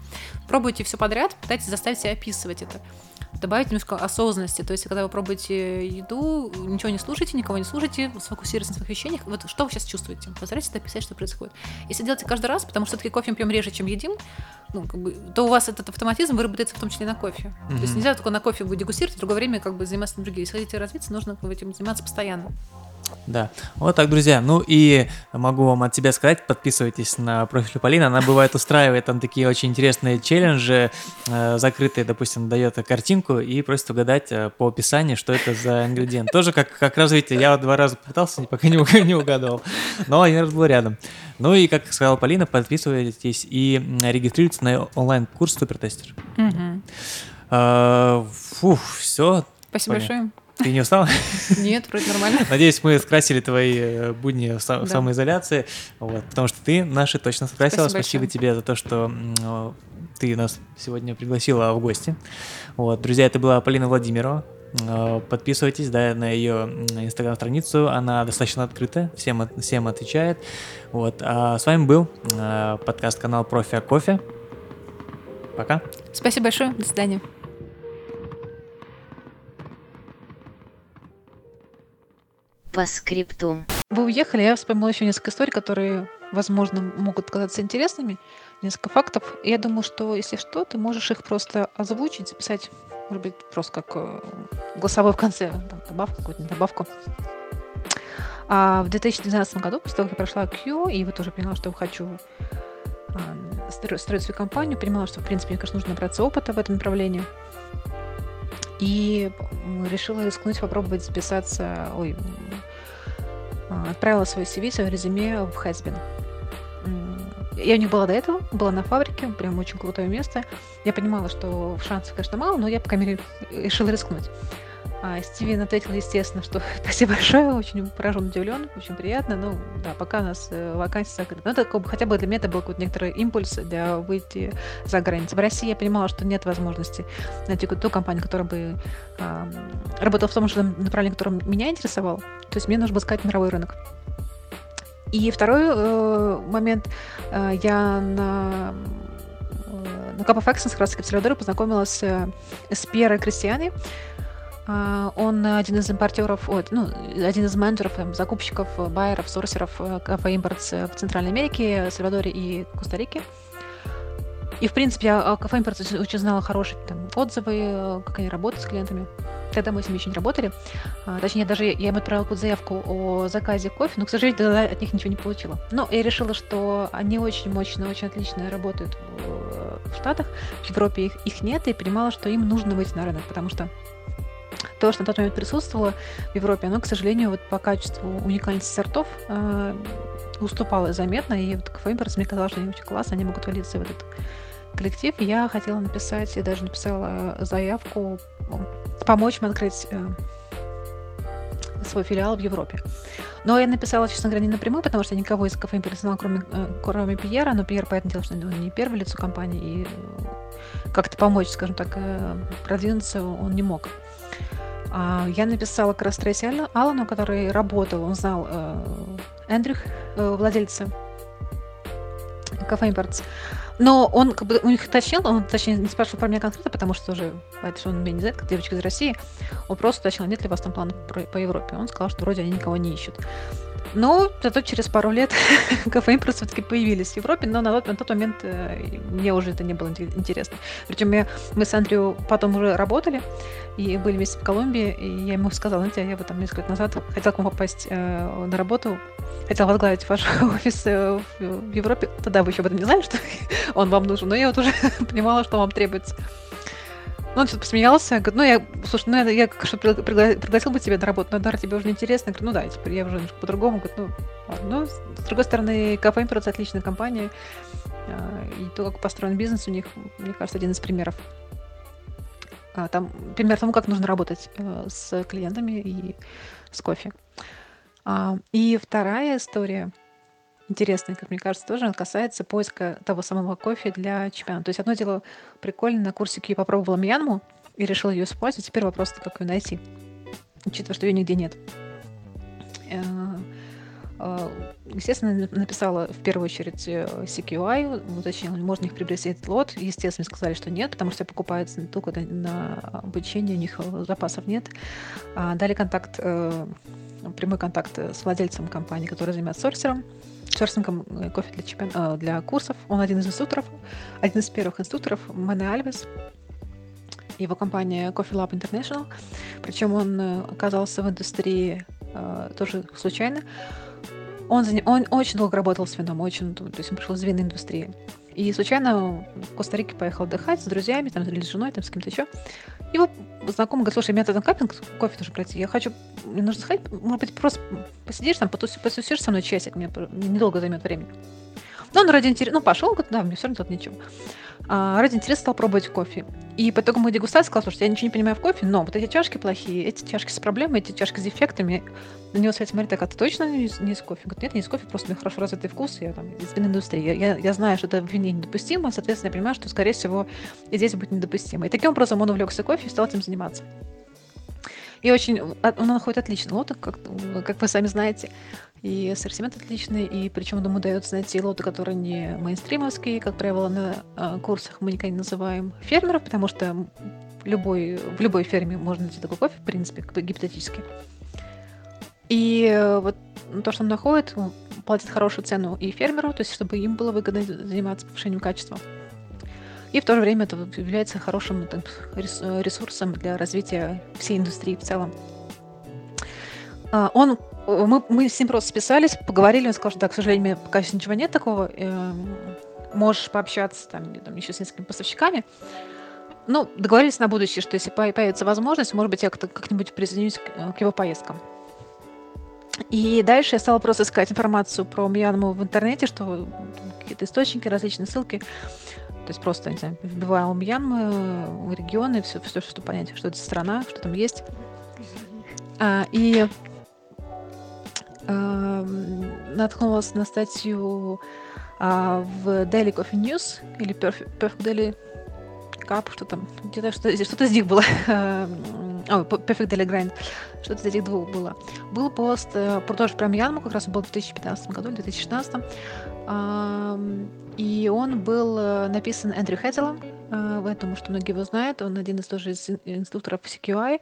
Пробуйте все подряд, пытайтесь заставить себя описывать это. Добавить немножко осознанности, то есть, когда вы пробуете еду, ничего не слушайте, никого не слушайте, сфокусируйтесь на своих вещах, вот что вы сейчас чувствуете, постарайтесь это описать, что происходит. Если делаете каждый раз, потому что все-таки кофе мы пьем реже, чем едим, ну, как бы, то у вас этот автоматизм выработается в том числе на кофе. То есть нельзя только на кофе будет дегустировать, в другое время как бы заниматься другим. Если хотите развиться, нужно этим заниматься постоянно. Да, вот так, друзья. Ну и могу вам от себя сказать, подписывайтесь на профиль Полины. Она бывает устраивает там такие очень интересные челленджи, закрытые, допустим, дает картинку и просит угадать по описанию, что это за ингредиент. Тоже как развитие. Я 2 раза пытался, пока не угадывал, но один раз был рядом. Ну и, как сказала Полина, подписывайтесь и регистрируйтесь на онлайн-курс «Супертестер». Все. Спасибо большое. Ты не устала? Нет, вроде нормально. Надеюсь, мы скрасили твои будни в самоизоляции, вот, потому что ты наши точно скрасила. Спасибо тебе за то, что ты нас сегодня пригласила в гости. Вот, друзья, это была Полина Владимирова. Подписывайтесь, да, на ее инстаграм-страницу, она достаточно открыта, всем отвечает. Вот, а с вами был подкаст-канал «Профи о кофе». Пока. Спасибо большое, до свидания. По скрипту. Вы уехали, я вспомнила еще несколько историй, которые, возможно, могут казаться интересными, несколько фактов. И я думаю, что, если что, ты можешь их просто озвучить, записать, может быть, просто как голосовой в конце, там, добавку, какую-то добавку. А в 2012 году, после того, как я прошла Q, и вот уже поняла, что хочу строить свою компанию, понимала, что, в принципе, мне, конечно, нужно набраться опыта в этом направлении. И решила рискнуть, попробовать записаться, отправила свой CV, свое резюме в Хэсбин. Я у них была до этого, была на фабрике, прям очень крутое место. Я понимала, что шансов, конечно, мало, но я, по крайней мере, решила рискнуть. Стивен ответил, естественно, что спасибо большое, очень поражен, удивлен, очень приятно. Ну, да, пока у нас вакансия закрыта. Но это, хотя бы для меня это был какой-то некоторый импульс для выйти за границу. В России я понимала, что нет возможности найти ту компанию, которая бы работала в том же направлении, которое меня интересовало. То есть мне нужно было искать мировой рынок. И второй момент. Я на Cup of Excellence, как раз-таки в Сальвадоре, познакомилась с Пьером Кристиани. Он один из импортеров, один из менеджеров, закупщиков, байеров, сорсеров Cafe Imports в Центральной Америке, Сальвадоре и Коста-Рике. И, в принципе, я о Cafe Imports очень знала хорошие отзывы, как они работают с клиентами. Тогда мы с ними еще не работали. Точнее, даже я им отправила какую-то заявку о заказе кофе, но, к сожалению, тогда от них ничего не получила. Но я решила, что они очень мощно, очень отлично работают в Штатах, в Европе их нет, и понимала, что им нужно выйти на рынок, потому что то, что на тот момент присутствовало в Европе, оно, к сожалению, вот по качеству уникальности сортов уступало заметно. И вот Cafe Imports, мне казалось, что они очень классно, они могут влиться в этот коллектив. Я хотела написать, я даже написала заявку, помочь им открыть свой филиал в Европе. Но я написала, честно говоря, не напрямую, потому что я никого из Cafe Imports не знала, кроме Пьера. Но Пьер, понятное дело, что он не первое лицо компании, и как-то помочь, скажем так, продвинуться он не мог. Я написала как раз Трейси Аллану, который работал, он знал Эндрю, владельца Cafe Imports. Но он как бы у них уточнил, он точнее не спрашивал про меня конкретно, потому что уже он меня не знает, как девочка из России. Он просто уточнил, нет ли у вас там планов по Европе. Он сказал, что вроде они никого не ищут. Но зато через пару лет Cafe Imports все-таки появились в Европе, но на тот момент мне уже это не было интересно. Причем мы с Андреем потом уже работали и были вместе в Колумбии, и я ему сказала, знаете, я бы там несколько лет назад хотела к вам попасть на работу, хотела возглавить ваш офис в Европе, тогда вы еще об этом не знали, что он вам нужен, но я вот уже понимала, что вам требуется. Ну, он что-то посмеялся, говорит, я что-то пригласил бы тебя на работу, но, Дара, тебе уже неинтересно. Я говорю, теперь я уже немножко по-другому. Говорит, ладно. Но, с другой стороны, Cafe Imports отличная компания, и то, как построен бизнес у них, мне кажется, один из примеров. Там пример тому, как нужно работать с клиентами и с кофе. И вторая история интересная, как мне кажется, тоже касается поиска того самого кофе для чемпионата. То есть одно дело прикольно, на курсе Q я попробовала мьянму и решила ее использовать. Теперь вопрос, как ее найти, учитывая, что ее нигде нет. Естественно, написала в первую очередь CQI, уточнила, можно их приобрести этот лот. Естественно, сказали, что нет, потому что покупается только на обучение, у них запасов нет. Дали прямой контакт с владельцем компании, который занимается сорсингом кофе для курсов. Он один из первых инструкторов, Мэне Альвес. Его компания Coffee Lab International. Причем он оказался в индустрии тоже случайно. Он очень долго работал с вином, то есть он пришел из винной индустрии. И случайно в Коста-Рике поехал отдыхать с друзьями, там, или с женой, там, с кем-то еще. Его знакомый говорит, слушай, у меня там каппинг, кофе нужно пройти, мне нужно сходить, может быть, просто посидишь там, потусишь со мной часик, мне недолго займет времени. Но он ради интереса, пошел, говорит, мне все равно тут ничего. Ради интереса стал пробовать кофе. И по итогу мы дегустации сказал, слушай, я ничего не понимаю в кофе, но вот эти чашки плохие, эти чашки с проблемой, эти чашки с дефектами. На него сказать, смотри, так, а ты точно не из кофе? Говорит, нет, не из кофе, просто у меня хорошо развитый вкус, я там из винной индустрии. Я знаю, что это в вине недопустимо, соответственно, я понимаю, что, скорее всего, и здесь будет недопустимо. И таким образом он увлекся кофе и стал этим заниматься. И он находит отличный лот, как вы сами знаете. И ассортимент отличный, и причем ему удается найти лоты, которые не мейнстримовские. Как правило, на курсах мы никогда не называем фермеров, потому что в любой ферме можно найти такой кофе, в принципе, гипотетически. И вот то, что он находит, платит хорошую цену и фермеру, то есть чтобы им было выгодно заниматься повышением качества. И в то же время это является хорошим ресурсом для развития всей индустрии в целом. Мы с ним просто списались, поговорили, он сказал, что да, к сожалению, пока здесь ничего нет такого, можешь пообщаться там еще с несколькими поставщиками. Ну, договорились на будущее, что если появится возможность, может быть, я как-нибудь присоединюсь к его поездкам. И дальше я стала просто искать информацию про Мьянму в интернете, что какие-то источники, различные ссылки. То есть просто, не знаю, вбивала Мьянму, регионы, все, что понять, что это за страна, что там есть. И наткнулась на статью в Daily Coffee News или Perfect Daily Cup, что там, где-то что-то из них было. Perfect Daily Grind, что-то из этих двух было. Был пост тоже про Мьянму, как раз он был в 2015 году или 2016. И он был написан Эндрю Хэтзелом. Я думаю, что многие его знают. Он один из тоже из инструкторов CQI.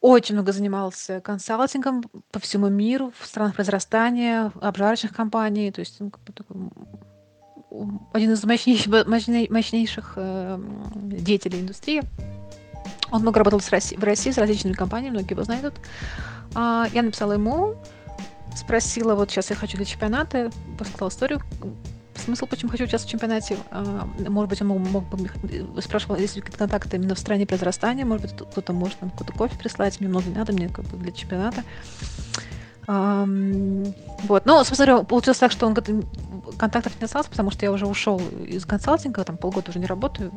Очень много занимался консалтингом по всему миру, в странах произрастания, обжарочных компаний. То есть один из мощнейших деятелей индустрии. Он много работал в России с различными компаниями, многие его знают. Я написала ему, спросила, вот сейчас я хочу для чемпионата, рассказала историю, смысл, почему хочу участвовать в чемпионате. Может быть, он мог бы спрашивать, есть ли какие-то контакты именно в стране произрастания, может быть, кто-то может там какой-то кофе прислать, мне много не надо, мне как бы для чемпионата. Вот. Но, собственно, получилось так, что он контактов не осталось, потому что я уже ушел из консалтинга, там полгода уже не работаю,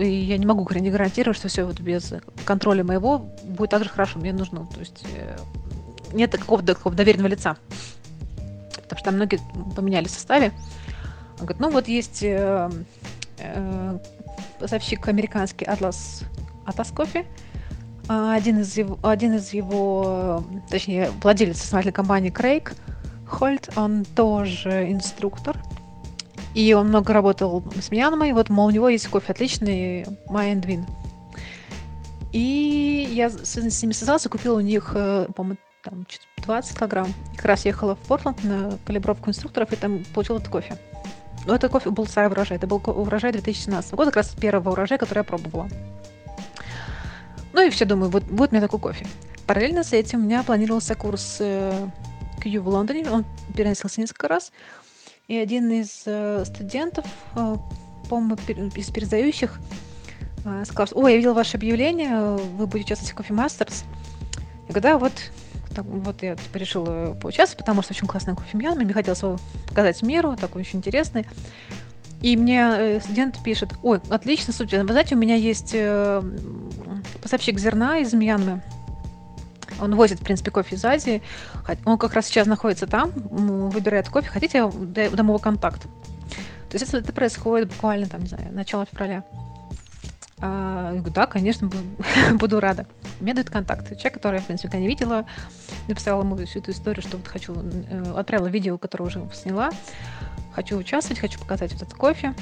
и я не могу гарантировать, что все вот без контроля моего будет так же хорошо, мне нужно, то есть нет какого-то доверенного лица, потому что там многие поменяли в составе. Он говорит, ну вот есть поставщик американский Atlas Coffee, один из его, точнее, владелец основатель компании Craig Holt, он тоже инструктор, и он много работал с Мьянмой, вот, мол, у него есть кофе отличный, My and Win. И я с ними связалась и купила у них, по-моему, там, 20 килограмм. И как раз ехала в Портланд на калибровку инструкторов, и там получила этот кофе. Но этот кофе был старый урожай, это был урожай 2017 года, как раз первого урожая, который я пробовала. Ну и все, думаю, вот будет мне такой кофе. Параллельно с этим у меня планировался курс Q в Лондоне, он переносился несколько раз, и один из студентов, по-моему, из передающих, сказал, что, ой, я видел ваше объявление, вы будете участвовать в Coffee Masters. Я говорю, да, вот я типа, решила поучаствовать, потому что очень классная кофе Мьянма, мне хотелось его показать миру, такой очень интересный. И мне студент пишет, ой, отлично, супер, вы знаете, у меня есть поставщик зерна из Мьянмы. Он возит, в принципе, кофе из Азии. Он как раз сейчас находится там, выбирает кофе. Хотите, я дам его контакт. То есть это происходит буквально, там, не знаю, начало февраля. Я говорю, да, конечно, буду рада. Мне дают контакт. Человек, который я, в принципе, никогда не видела, написала ему всю эту историю, что вот хочу... Отправила видео, которое уже сняла. Хочу участвовать, хочу показать вот этот кофе.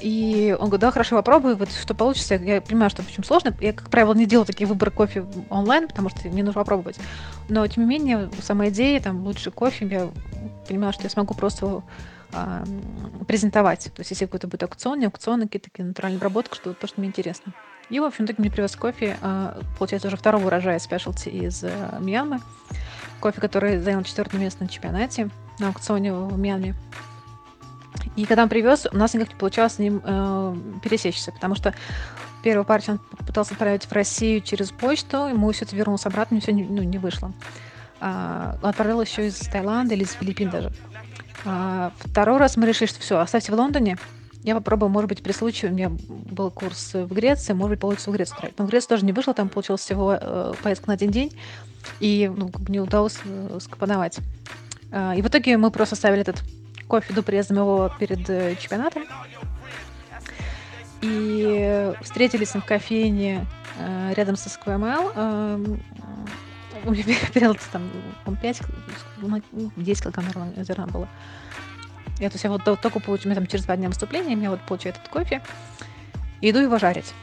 И он говорит, да, хорошо, попробуй, вот что получится. Я понимаю, что очень сложно. Я, как правило, не делаю такие выборы кофе онлайн, потому что мне нужно попробовать. Но, тем не менее, сама идея, там, лучше кофе, я понимала, что я смогу просто презентовать. То есть, если какой-то будет аукцион, не аукцион, какие-то такие натуральные обработки, что то, что мне интересно. И, в общем-то, мне привез кофе, получается, уже второго урожая Specialty из Мьянмы. Кофе, который занял 4-е место на чемпионате, на аукционе в Мьянме. И когда он привез, у нас никак не получалось с ним пересечься, потому что первую партию он пытался отправить в Россию через почту, ему все это вернулось обратно, все не вышло. Отправил еще из Таиланда или из Филиппин даже. Второй раз мы решили, что все, оставьте в Лондоне. Я попробую, может быть, при случае, у меня был курс в Греции, может быть, получится в Грецию отправить. Но в Грецию тоже не вышло, там получилось всего поездка на один день, и не удалось скомпоновать. И в итоге мы просто оставили этот кофе до приезда моего перед чемпионатом. И встретились мы в кофейне рядом со СКМЛ. У меня перелез там 5-10 килограмм зерна было. Я, то есть, я вот только получила, у меня там через 2 дня выступление, у меня вот получил этот кофе. Иду его жарить.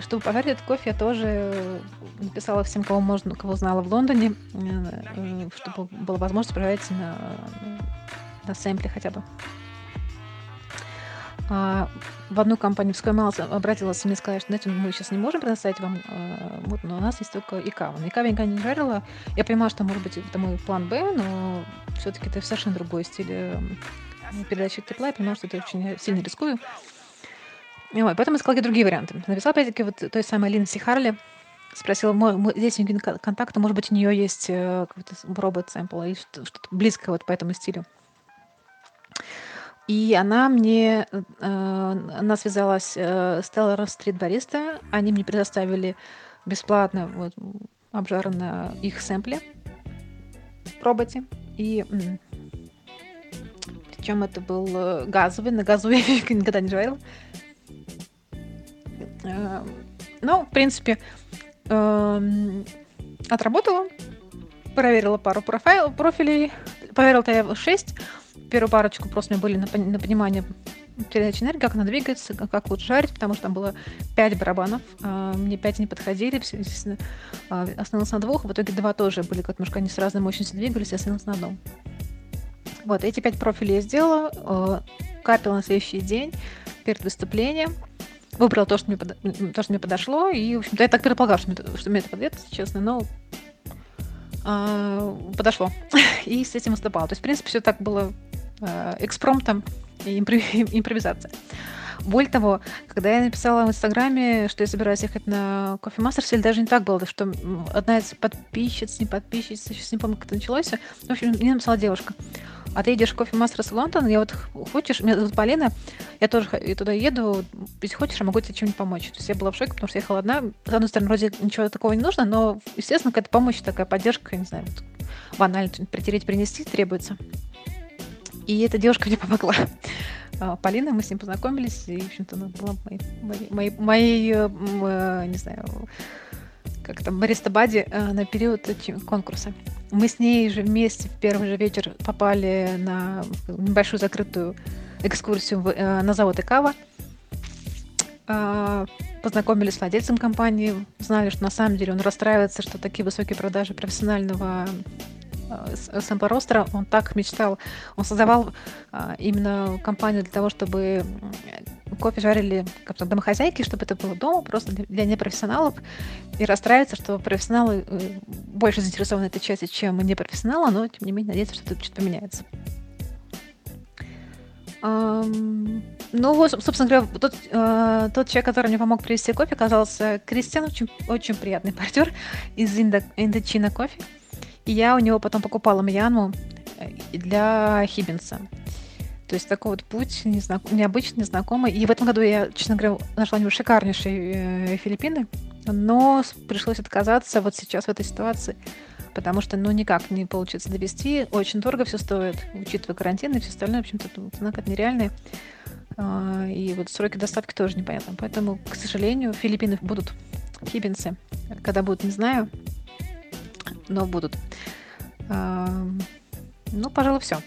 Чтобы пожарить этот кофе, я тоже написала всем, кого знала в Лондоне, чтобы была возможность пожарить на сэмпле хотя бы. В одну компанию в Скаймалс обратилась и мне сказали, что, знаете, мы сейчас не можем предоставить вам, вот, но у нас есть только икава. Икава я никогда не жарила. Я понимала, что, может быть, это мой план Б, но все-таки это совершенно другой стиль передачи тепла. Я понимала, что это очень сильно рискую. Вот, поэтому я искала какие-то другие варианты. Написала, опять-таки, вот той самой Линдси Харли, спросила, здесь у нее контакты, может быть, у нее есть какой-то робот-сэмпл или что-то близкое вот по этому стилю. И она связалась с Teller Street Barista. Они мне предоставили бесплатно вот, обжаренные их сэмпли в роботе. И причем это был газовый, на газу я никогда не жарила. Ну, в принципе, отработала, проверила пару профилей, проверила-то я 6. Первую парочку просто у меня были на понимание передачи энергии, как она двигается, как лучше жарить, потому что там было 5 барабанов, мне 5 не подходили, остановилась на 2, в итоге 2 тоже были, как немножко они с разной мощностью двигались, я остановилась на 1. Вот, эти 5 профилей я сделала, капила на следующий день перед выступлением, выбрала то, что мне подошло, и, в общем-то, я так предполагала, что мне это подойдет, честно, но подошло, и с этим выступала. То есть, в принципе, все так было экспромтом и импровизация. Более того, когда я написала в Инстаграме, что я собираюсь ехать на Coffee Masters, или даже не так было, что одна из подписчиц, сейчас не помню, как это началось, в общем, мне написала девушка: а ты едешь в Coffee Masters в Лондон, я вот хочешь, меня зовут Полина, я тоже туда еду, если хочешь, я могу тебе чем-нибудь помочь. То есть я была в шоке, потому что я ехала одна. С одной стороны, вроде ничего такого не нужно, но, естественно, какая-то помощь, такая поддержка, не знаю, вот, банально притереть, принести требуется. И эта девушка мне помогла. Полина, мы с ней познакомились, и, в общем-то, она была моей, не знаю, как там, бариста бадди на период конкурса. Мы с ней же вместе в первый же вечер попали на небольшую закрытую экскурсию на завод Икава. Познакомились с владельцем компании, узнали, что на самом деле он расстраивается, что такие высокие продажи профессионального сэмпл-ростера, он так мечтал, он создавал именно компанию для того, чтобы кофе жарили как-то домохозяйки, чтобы это было дома, просто для непрофессионалов, и расстраивается, что профессионалы больше заинтересованы этой части, чем непрофессионалы, но, тем не менее, надеется, что тут что-то поменяется. Ну, вот, собственно говоря, тот человек, который мне помог привезти кофе, оказался Кристиан, очень, очень приятный партнер из Индочина кофе. И я у него потом покупала мьянму для Хиббинса. То есть такой вот путь необычный, незнакомый. И в этом году я, честно говоря, нашла у него шикарнейшие Филиппины, но пришлось отказаться вот сейчас в этой ситуации, потому что ну никак не получится довести. Очень дорого все стоит, учитывая карантин и все остальное. В общем-то, цена какая-то нереальная. И вот сроки доставки тоже непонятны. Поэтому, к сожалению, Филиппины будут, Хиббинсы. Когда будут, не знаю, но будут. Ну, пожалуй, все.